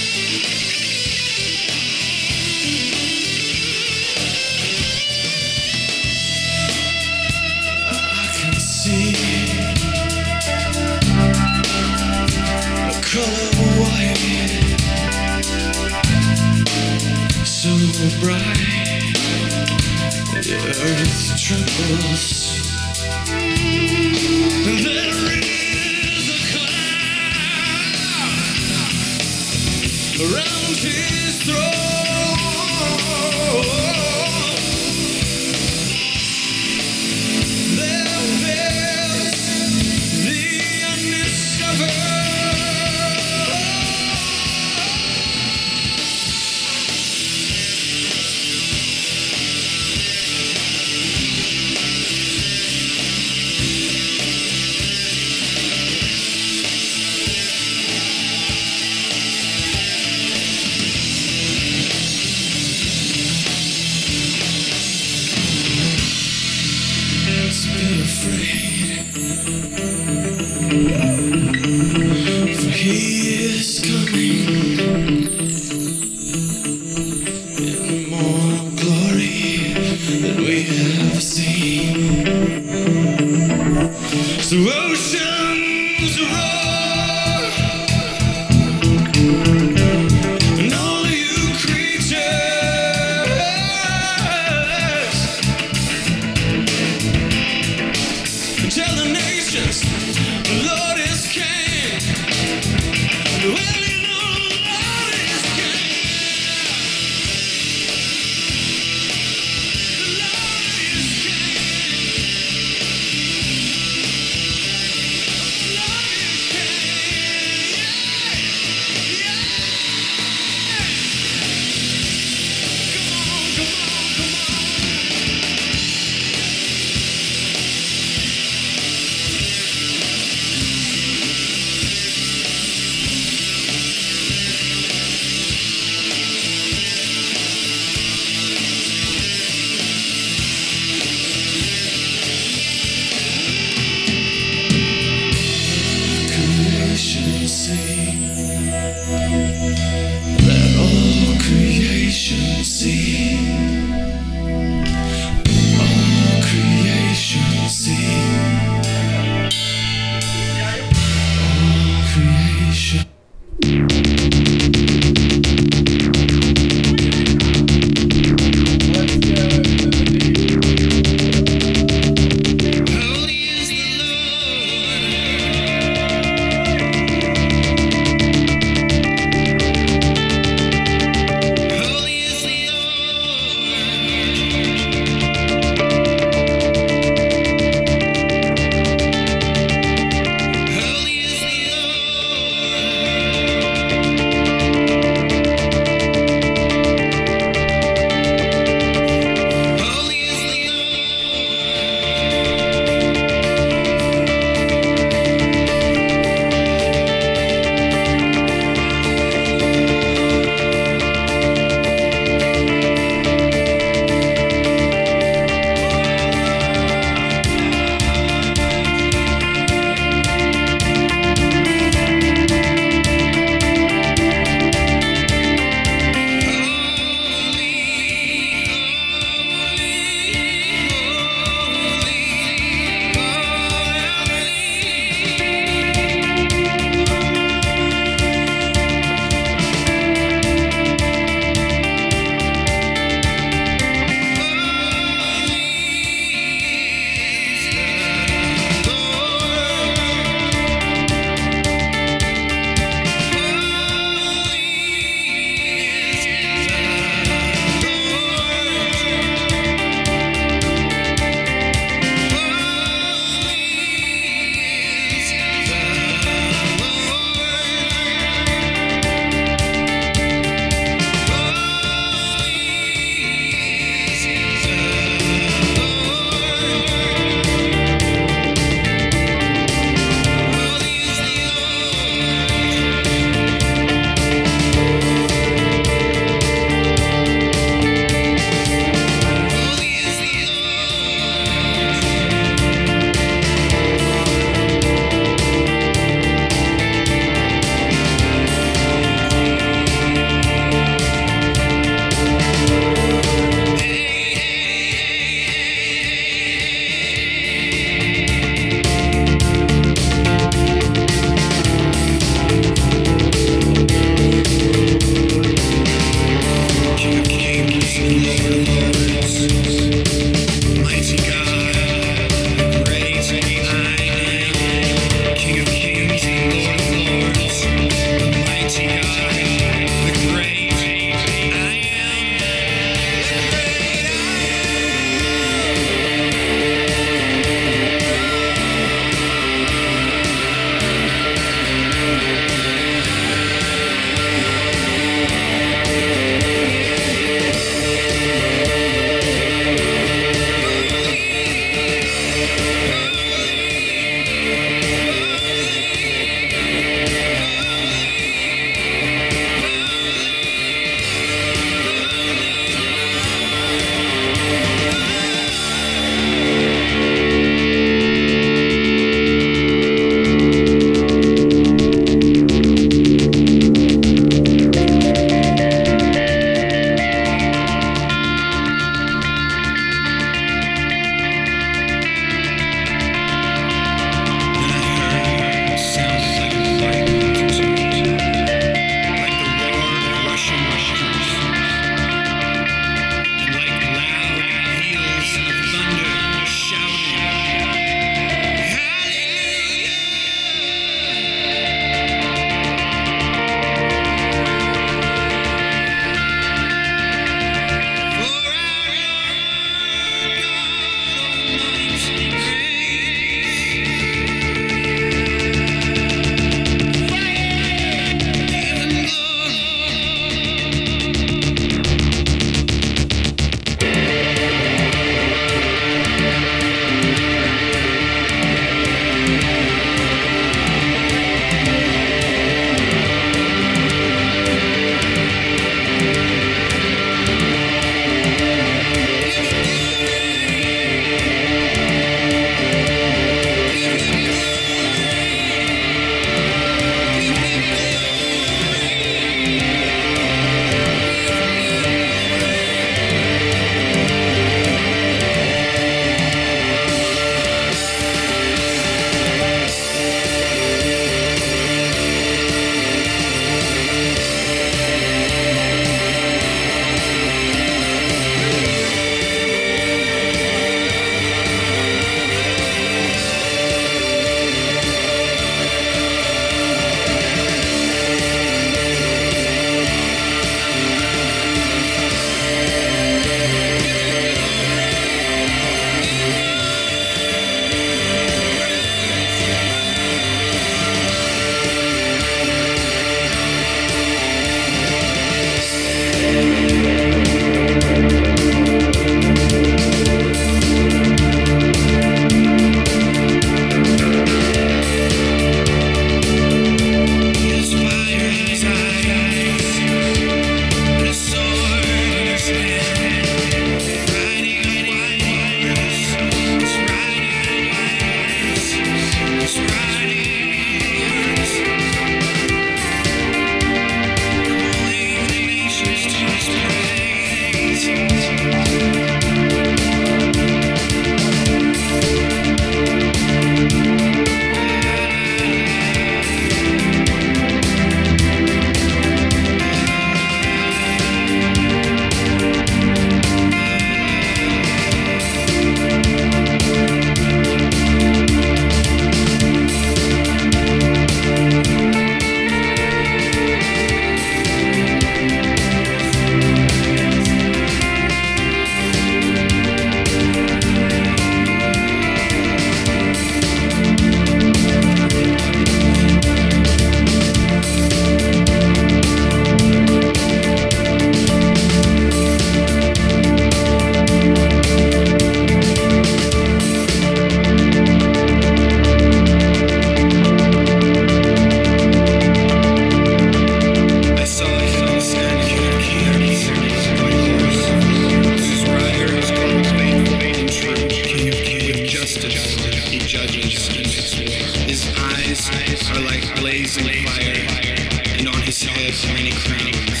eyes are like blazing fire, and on his head many crowns.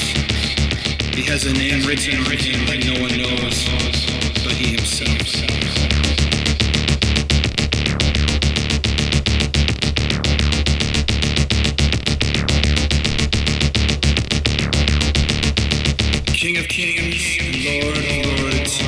He has a name written on him that no one knows but he himself. King of kings, Lord of lords.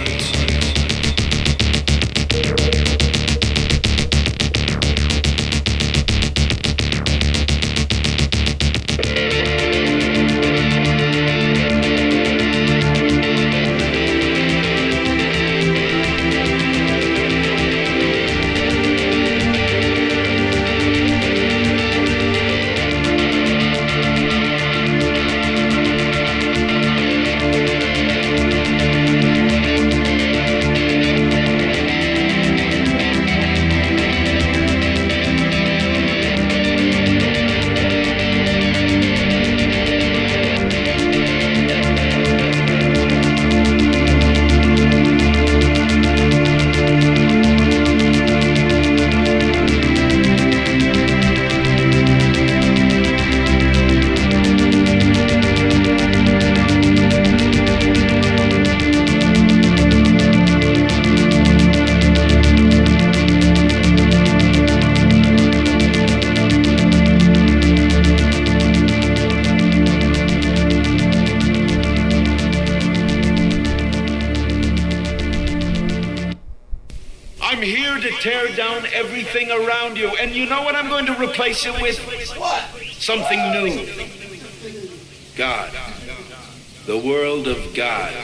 Replace it with what? Something new. God. The world of God.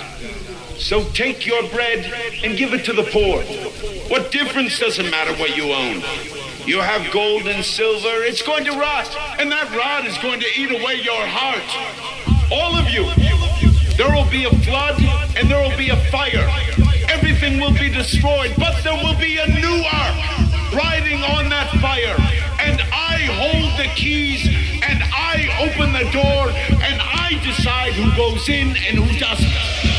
So take your bread and give it to the poor. What difference does it matter what you own? You have gold and silver, it's going to rot, and that rot is going to eat away your heart. All of you. There will be a flood and there will be a fire. Everything will be destroyed, but there will be a new ark riding on that fire. And I hold the keys, and I open the door, and I decide who goes in and who doesn't.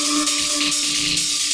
Thank you.